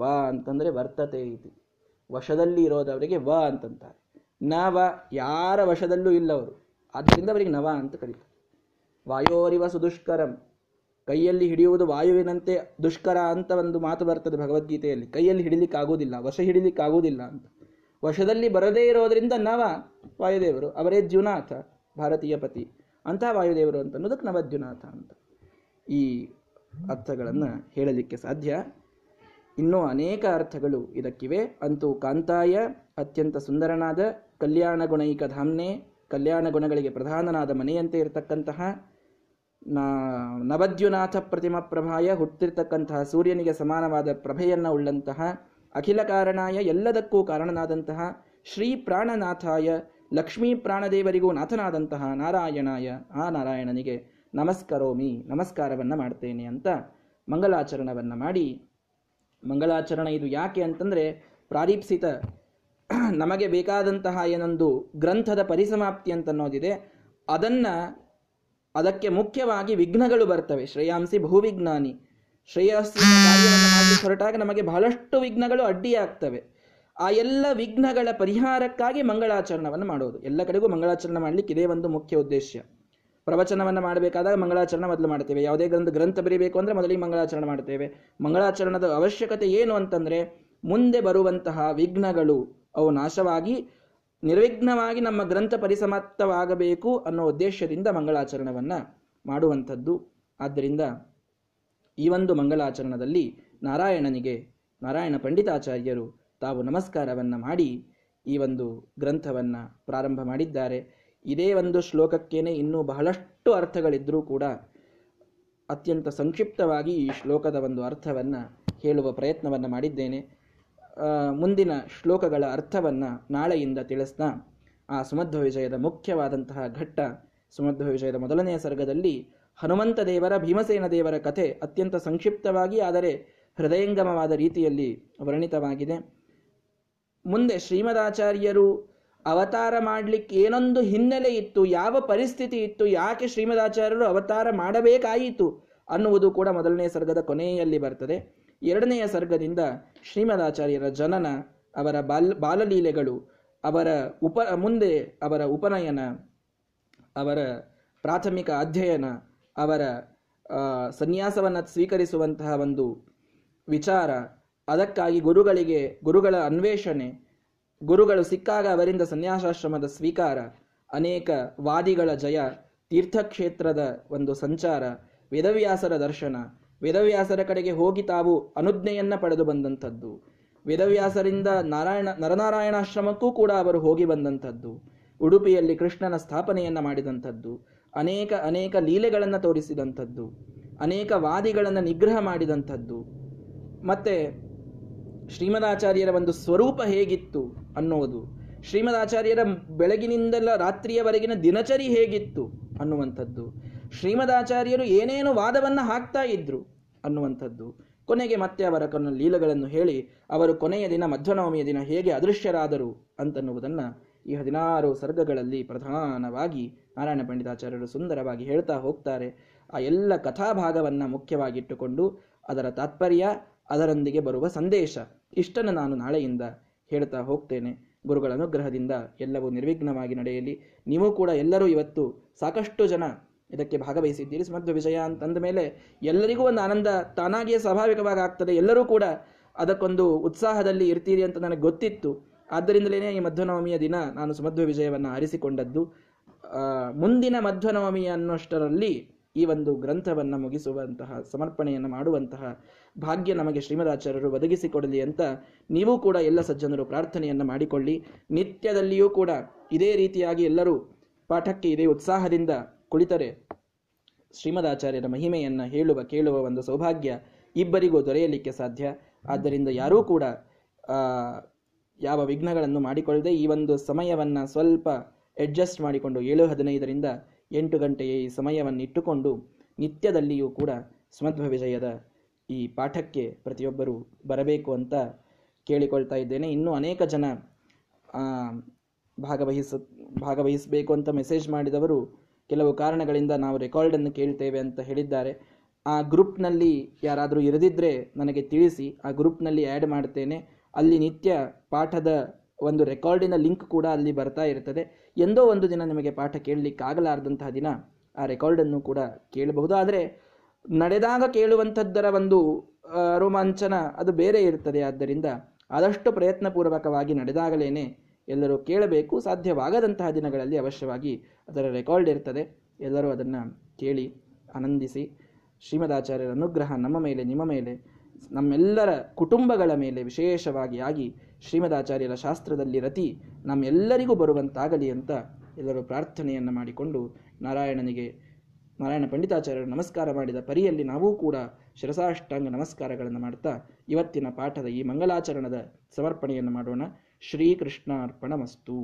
ವ ಅಂತಂದರೆ ವರ್ತತೆ ಇತಿ, ವಶದಲ್ಲಿ ಇರೋದವರಿಗೆ ವ ಅಂತಂತಾರೆ. ನವ ಯಾರ ವಶದಲ್ಲೂ ಇಲ್ಲವರು, ಆದ್ದರಿಂದ ಅವರಿಗೆ ನವ ಅಂತ ಕರೀತಾರೆ. ವಾಯೋರಿವ ಸುದುಷ್ಕರಂ, ಕೈಯಲ್ಲಿ ಹಿಡಿಯುವುದು ವಾಯುವಿನಂತೆ ದುಷ್ಕರ ಅಂತ ಒಂದು ಮಾತು ಬರ್ತದೆ ಭಗವದ್ಗೀತೆಯಲ್ಲಿ. ಕೈಯಲ್ಲಿ ಹಿಡಿಲಿಕ್ಕಾಗೋದಿಲ್ಲ, ವಶ ಹಿಡಿಲಿಕ್ಕಾಗೋದಿಲ್ಲ ಅಂತ. ವಶದಲ್ಲಿ ಬರದೇ ಇರೋದರಿಂದ ನವ ವಾಯುದೇವರು, ಅವರೇ ದ್ಯುನಾಥ ಭಾರತೀಯ ಪತಿ, ಅಂತಹ ವಾಯುದೇವರು ಅಂತ ಅನ್ನೋದಕ್ಕೆ ನವದ್ಯುನಾಥ ಅಂತ ಈ ಅರ್ಥಗಳನ್ನು ಹೇಳಲಿಕ್ಕೆ ಸಾಧ್ಯ. ಇನ್ನೂ ಅನೇಕ ಅರ್ಥಗಳು ಇದಕ್ಕಿವೆ. ಅಂತೂ ಕಾಂತಾಯ ಅತ್ಯಂತ ಸುಂದರನಾದ ಕಲ್ಯಾಣ ಗುಣೈಕ ಧಾಮ್ನೆ, ಕಲ್ಯಾಣ ಗುಣಗಳಿಗೆ ಪ್ರಧಾನನಾದ ಮನೆಯಂತೆ ಇರತಕ್ಕಂತಹ ನವದ್ಯುನಾಥ ಪ್ರತಿಮ ಪ್ರಭಾಯ, ಹುಟ್ಟಿರ್ತಕ್ಕಂತಹ ಸೂರ್ಯನಿಗೆ ಸಮಾನವಾದ ಪ್ರಭೆಯನ್ನು ಉಳ್ಳಂತಹ ಅಖಿಲ ಕಾರಣಾಯ, ಎಲ್ಲದಕ್ಕೂ ಕಾರಣನಾದಂತಹ ಶ್ರೀ ಪ್ರಾಣನಾಥಾಯ, ಲಕ್ಷ್ಮೀ ಪ್ರಾಣದೇವರಿಗೂ ನಾಥನಾದಂತಹ ನಾರಾಯಣಾಯ, ಆ ನಾರಾಯಣನಿಗೆ ನಮಸ್ಕರೋಮಿ, ನಮಸ್ಕಾರವನ್ನು ಮಾಡ್ತೇನೆ ಅಂತ ಮಂಗಲಾಚರಣವನ್ನು ಮಾಡಿ. ಮಂಗಲಾಚರಣೆ ಇದು ಯಾಕೆ ಅಂತಂದರೆ ಪ್ರಾರೀಪ್ಸಿತ ನಮಗೆ ಬೇಕಾದಂತಹ ಏನೊಂದು ಗ್ರಂಥದ ಪರಿಸಮಾಪ್ತಿ ಅಂತನ್ನೋದಿದೆ, ಅದನ್ನು ಅದಕ್ಕೆ ಮುಖ್ಯವಾಗಿ ವಿಘ್ನಗಳು ಬರ್ತವೆ. ಶ್ರೇಯಾಂಸಿ ಬಹುವಿಜ್ಞಾನಿ, ಶ್ರೇಯಸ್ಸಿನ ಕಾರ್ಯವನ್ನು ಮಾಡಿ ಹೊರಟಾಗ ನಮಗೆ ಬಹಳಷ್ಟು ವಿಘ್ನಗಳು ಅಡ್ಡಿಯಾಗ್ತವೆ. ಆ ಎಲ್ಲ ವಿಘ್ನಗಳ ಪರಿಹಾರಕ್ಕಾಗಿ ಮಂಗಳಾಚರಣವನ್ನು ಮಾಡೋದು. ಎಲ್ಲ ಕಡೆಗೂ ಮಂಗಳಾಚರಣೆ ಮಾಡಲಿಕ್ಕೆ ಇದೇ ಒಂದು ಮುಖ್ಯ ಉದ್ದೇಶ. ಪ್ರವಚನವನ್ನು ಮಾಡಬೇಕಾದಾಗ ಮಂಗಳಾಚರಣೆ ಮೊದಲು ಮಾಡ್ತೇವೆ, ಯಾವುದೇ ಒಂದು ಗ್ರಂಥ ಬರೀಬೇಕು ಅಂದರೆ ಮೊದಲಿಗೆ ಮಂಗಳಾಚರಣೆ ಮಾಡ್ತೇವೆ. ಮಂಗಳಾಚರಣದ ಅವಶ್ಯಕತೆ ಏನು ಅಂತಂದರೆ ಮುಂದೆ ಬರುವಂತಹ ವಿಘ್ನಗಳು ಅವು ನಾಶವಾಗಿ ನಿರ್ವಿಘ್ನವಾಗಿ ನಮ್ಮ ಗ್ರಂಥ ಪರಿಸಮಾಪ್ತವಾಗಬೇಕು ಅನ್ನೋ ಉದ್ದೇಶದಿಂದ ಮಂಗಳಾಚರಣವನ್ನು ಮಾಡುವಂಥದ್ದು. ಆದ್ದರಿಂದ ಈ ಒಂದು ಮಂಗಳಾಚರಣದಲ್ಲಿ ನಾರಾಯಣನಿಗೆ ನಾರಾಯಣ ಪಂಡಿತಾಚಾರ್ಯರು ತಾವು ನಮಸ್ಕಾರವನ್ನು ಮಾಡಿ ಈ ಒಂದು ಗ್ರಂಥವನ್ನು ಪ್ರಾರಂಭ ಮಾಡಿದ್ದಾರೆ. ಇದೇ ಒಂದು ಶ್ಲೋಕಕ್ಕೇನೆ ಇನ್ನೂ ಬಹಳಷ್ಟು ಅರ್ಥಗಳಿದ್ದರೂ ಕೂಡ ಅತ್ಯಂತ ಸಂಕ್ಷಿಪ್ತವಾಗಿ ಈ ಶ್ಲೋಕದ ಒಂದು ಅರ್ಥವನ್ನು ಹೇಳುವ ಪ್ರಯತ್ನವನ್ನು ಮಾಡಿದ್ದೇನೆ. ಮುಂದಿನ ಶ್ಲೋಕಗಳ ಅರ್ಥವನ್ನು ನಾಳೆಯಿಂದ ತಿಳಿಸ್ತಾ ಆ ಸುಮಧ್ವ ವಿಜಯದ ಮುಖ್ಯವಾದಂತಹ ಘಟ್ಟ, ಸುಮಧ್ವ ವಿಜಯದ ಮೊದಲನೆಯ ಸರ್ಗದಲ್ಲಿ ಹನುಮಂತ ದೇವರ ಭೀಮಸೇನ ದೇವರ ಕಥೆ ಅತ್ಯಂತ ಸಂಕ್ಷಿಪ್ತವಾಗಿ ಆದರೆ ಹೃದಯಂಗಮವಾದ ರೀತಿಯಲ್ಲಿ ವರ್ಣಿತವಾಗಿದೆ. ಮುಂದೆ ಶ್ರೀಮದಾಚಾರ್ಯರು ಅವತಾರ ಮಾಡಲಿಕ್ಕೆ ಏನೊಂದು ಹಿನ್ನೆಲೆ ಇತ್ತು, ಯಾವ ಪರಿಸ್ಥಿತಿ ಇತ್ತು, ಯಾಕೆ ಶ್ರೀಮದಾಚಾರ್ಯರು ಅವತಾರ ಮಾಡಬೇಕಾಯಿತು ಅನ್ನುವುದು ಕೂಡ ಮೊದಲನೇ ಸರ್ಗದ ಕೊನೆಯಲ್ಲಿ ಬರ್ತದೆ. ಎರಡನೆಯ ಸರ್ಗದಿಂದ ಶ್ರೀಮದಾಚಾರ್ಯರ ಜನನ, ಅವರ ಬಾಲಲೀಲೆಗಳು, ಅವರ ಮುಂದೆ ಅವರ ಉಪನಯನ, ಅವರ ಪ್ರಾಥಮಿಕ ಅಧ್ಯಯನ, ಅವರ ಸನ್ಯಾಸವನ್ನು ಸ್ವೀಕರಿಸುವಂತಹ ಒಂದು ವಿಚಾರ, ಅದಕ್ಕಾಗಿ ಗುರುಗಳ ಅನ್ವೇಷಣೆ, ಗುರುಗಳು ಸಿಕ್ಕಾಗ ಅವರಿಂದ ಸನ್ಯಾಸಾಶ್ರಮದ ಸ್ವೀಕಾರ, ಅನೇಕ ವಾದಿಗಳ ಜಯ, ತೀರ್ಥಕ್ಷೇತ್ರದ ಒಂದು ಸಂಚಾರ, ವೇದವ್ಯಾಸರ ದರ್ಶನ, ವೇದವ್ಯಾಸರ ಕಡೆಗೆ ಹೋಗಿ ತಾವು ಅನುಜ್ಞೆಯನ್ನು ಪಡೆದು ಬಂದಂಥದ್ದು, ವೇದವ್ಯಾಸರಿಂದ ನರನಾರಾಯಣಾಶ್ರಮಕ್ಕೂ ಕೂಡ ಅವರು ಹೋಗಿ ಬಂದಂಥದ್ದು, ಉಡುಪಿಯಲ್ಲಿ ಕೃಷ್ಣನ ಸ್ಥಾಪನೆಯನ್ನು ಮಾಡಿದಂಥದ್ದು, ಅನೇಕ ಅನೇಕ ಲೀಲೆಗಳನ್ನು ತೋರಿಸಿದಂಥದ್ದು, ಅನೇಕ ವಾದಿಗಳನ್ನು ನಿಗ್ರಹ ಮಾಡಿದಂಥದ್ದು, ಮತ್ತು ಶ್ರೀಮದಾಚಾರ್ಯರ ಒಂದು ಸ್ವರೂಪ ಹೇಗಿತ್ತು ಅನ್ನುವುದು, ಶ್ರೀಮದಾಚಾರ್ಯರ ಬೆಳಗಿನಿಂದಲ್ಲ ರಾತ್ರಿಯವರೆಗಿನ ದಿನಚರಿ ಹೇಗಿತ್ತು ಅನ್ನುವಂಥದ್ದು, ಶ್ರೀಮದಾಚಾರ್ಯರು ಏನೇನು ವಾದವನ್ನು ಹಾಕ್ತಾ ಇದ್ರು ಅನ್ನುವಂಥದ್ದು, ಕೊನೆಗೆ ಮತ್ತೆ ಅವರ ಲೀಲೆಗಳನ್ನು ಹೇಳಿ ಅವರು ಕೊನೆಯ ದಿನ ಮಧ್ವನವಮಿಯ ದಿನ ಹೇಗೆ ಅದೃಶ್ಯರಾದರು ಅಂತನ್ನುವುದನ್ನು ಈ 16 ಸರ್ಗಗಳಲ್ಲಿ ಪ್ರಧಾನವಾಗಿ ನಾರಾಯಣ ಪಂಡಿತಾಚಾರ್ಯರು ಸುಂದರವಾಗಿ ಹೇಳ್ತಾ ಹೋಗ್ತಾರೆ. ಆ ಎಲ್ಲ ಕಥಾಭಾಗವನ್ನು ಮುಖ್ಯವಾಗಿಟ್ಟುಕೊಂಡು ಅದರ ತಾತ್ಪರ್ಯ, ಅದರೊಂದಿಗೆ ಬರುವ ಸಂದೇಶ ಇಷ್ಟನ್ನು ನಾನು ನಾಳೆಯಿಂದ ಹೇಳ್ತಾ ಹೋಗ್ತೇನೆ. ಗುರುಗಳ ಅನುಗ್ರಹದಿಂದ ಎಲ್ಲವೂ ನಿರ್ವಿಘ್ನವಾಗಿ ನಡೆಯಲಿ. ನೀವು ಕೂಡ ಎಲ್ಲರೂ ಇವತ್ತು ಸಾಕಷ್ಟು ಜನ ಇದಕ್ಕೆ ಭಾಗವಹಿಸಿದ್ದೀರಿ. ಸಮಧ್ವ ವಿಜಯ ಅಂತಂದ ಮೇಲೆ ಎಲ್ಲರಿಗೂ ಒಂದು ಆನಂದ ತಾನಾಗಿಯೇ ಸ್ವಾಭಾವಿಕವಾಗಿ ಆಗ್ತದೆ. ಎಲ್ಲರೂ ಕೂಡ ಅದಕ್ಕೊಂದು ಉತ್ಸಾಹದಲ್ಲಿ ಇರ್ತೀರಿ ಅಂತ ನನಗೆ ಗೊತ್ತಿತ್ತು. ಆದ್ದರಿಂದಲೇ ಈ ಮಧ್ವನವಮಿಯ ದಿನ ನಾನು ಸುಮಧ್ವ ವಿಜಯವನ್ನು ಆರಿಸಿಕೊಂಡದ್ದು. ಮುಂದಿನ ಮಧ್ವನವಮಿ ಅನ್ನೋಷ್ಟರಲ್ಲಿ ಈ ಒಂದು ಗ್ರಂಥವನ್ನು ಮುಗಿಸುವಂತಹ ಸಮರ್ಪಣೆಯನ್ನು ಮಾಡುವಂತಹ ಭಾಗ್ಯ ನಮಗೆ ಶ್ರೀಮದಾಚಾರ್ಯರು ಒದಗಿಸಿಕೊಡಲಿ ಅಂತ ನೀವು ಕೂಡ ಎಲ್ಲ ಸಜ್ಜನರು ಪ್ರಾರ್ಥನೆಯನ್ನು ಮಾಡಿಕೊಳ್ಳಿ. ನಿತ್ಯದಲ್ಲಿಯೂ ಕೂಡ ಇದೇ ರೀತಿಯಾಗಿ ಎಲ್ಲರೂ ಪಾಠಕ್ಕೆ ಇದೇ ಉತ್ಸಾಹದಿಂದ ಕುಳಿತರೆ ಶ್ರೀಮದಾಚಾರ್ಯರ ಮಹಿಮೆಯನ್ನು ಹೇಳುವ ಕೇಳುವ ಒಂದು ಸೌಭಾಗ್ಯ ಇಬ್ಬರಿಗೂ ದೊರೆಯಲಿಕ್ಕೆ ಸಾಧ್ಯ. ಆದ್ದರಿಂದ ಯಾರೂ ಕೂಡ ಯಾವ ವಿಘ್ನಗಳನ್ನು ಮಾಡಿಕೊಳ್ಳದೆ ಈ ಒಂದು ಸಮಯವನ್ನು ಸ್ವಲ್ಪ ಅಡ್ಜಸ್ಟ್ ಮಾಡಿಕೊಂಡು 7:15 ರಿಂದ 8 ಗಂಟೆಯ ಈ ಸಮಯವನ್ನು ಇಟ್ಟುಕೊಂಡು ನಿತ್ಯದಲ್ಲಿಯೂ ಕೂಡ ಸುಮಧ್ವ ವಿಜಯದ ಈ ಪಾಠಕ್ಕೆ ಪ್ರತಿಯೊಬ್ಬರೂ ಬರಬೇಕು ಅಂತ ಕೇಳಿಕೊಳ್ತಾ ಇದ್ದೇನೆ. ಇನ್ನೂ ಅನೇಕ ಜನ ಭಾಗವಹಿಸಬೇಕು ಅಂತ ಮೆಸೇಜ್ ಮಾಡಿದವರು ಕೆಲವು ಕಾರಣಗಳಿಂದ ನಾವು ರೆಕಾರ್ಡನ್ನು ಕೇಳ್ತೇವೆ ಅಂತ ಹೇಳಿದ್ದಾರೆ. ಆ ಗ್ರೂಪ್ನಲ್ಲಿ ಯಾರಾದರೂ ಇರದಿದ್ದರೆ ನನಗೆ ತಿಳಿಸಿ, ಆ ಗ್ರೂಪ್ನಲ್ಲಿ ಆ್ಯಡ್ ಮಾಡ್ತೇನೆ. ಅಲ್ಲಿ ನಿತ್ಯ ಪಾಠದ ಒಂದು ರೆಕಾರ್ಡಿನ ಲಿಂಕ್ ಕೂಡ ಅಲ್ಲಿ ಬರ್ತಾ ಇರ್ತದೆ. ಎಂದೋ ಒಂದು ದಿನ ನಿಮಗೆ ಪಾಠ ಕೇಳಲಿಕ್ಕೆ ಆಗಲಾರ್ದಂತಹ ದಿನ ಆ ರೆಕಾರ್ಡನ್ನು ಕೂಡ ಕೇಳಬಹುದು. ಆದರೆ ನಡೆದಾಗ ಕೇಳುವಂಥದ್ದರ ಒಂದು ರೋಮಾಂಚನ ಅದು ಬೇರೆ ಇರ್ತದೆ. ಆದ್ದರಿಂದ ಆದಷ್ಟು ಪ್ರಯತ್ನಪೂರ್ವಕವಾಗಿ ನಡೆದಾಗಲೇ ಎಲ್ಲರೂ ಕೇಳಬೇಕು. ಸಾಧ್ಯವಾಗದಂತಹ ದಿನಗಳಲ್ಲಿ ಅವಶ್ಯವಾಗಿ ಅದರ ರೆಕಾರ್ಡ್ ಇರ್ತದೆ. ಎಲ್ಲರೂ ಅದನ್ನು ಕೇಳಿ ಆನಂದಿಸಿ. ಶ್ರೀಮದಾಚಾರ್ಯರ ಅನುಗ್ರಹ ನಮ್ಮ ಮೇಲೆ, ನಿಮ್ಮ ಮೇಲೆ, ನಮ್ಮೆಲ್ಲರ ಕುಟುಂಬಗಳ ಮೇಲೆ ವಿಶೇಷವಾಗಿ ಶ್ರೀಮದಾಚಾರ್ಯರ ಶಾಸ್ತ್ರದಲ್ಲಿ ರತಿ ನಮ್ಮೆಲ್ಲರಿಗೂ ಬರುವಂತಾಗಲಿ ಅಂತ ಎಲ್ಲರೂ ಪ್ರಾರ್ಥನೆಯನ್ನು ಮಾಡಿಕೊಂಡು ನಾರಾಯಣ ಪಂಡಿತಾಚಾರ್ಯರು ನಮಸ್ಕಾರ ಮಾಡಿದ ಪರಿಯಲ್ಲಿ ನಾವೂ ಕೂಡ ಶಿರಸಾಷ್ಟಾಂಗ ನಮಸ್ಕಾರಗಳನ್ನು ಮಾಡ್ತಾ ಇವತ್ತಿನ ಪಾಠದ ಈ ಮಂಗಲಾಚರಣದ ಸಮರ್ಪಣೆಯನ್ನು ಮಾಡೋಣ. ಶ್ರೀಕೃಷ್ಣಾರ್ಪಣಮಸ್ತು.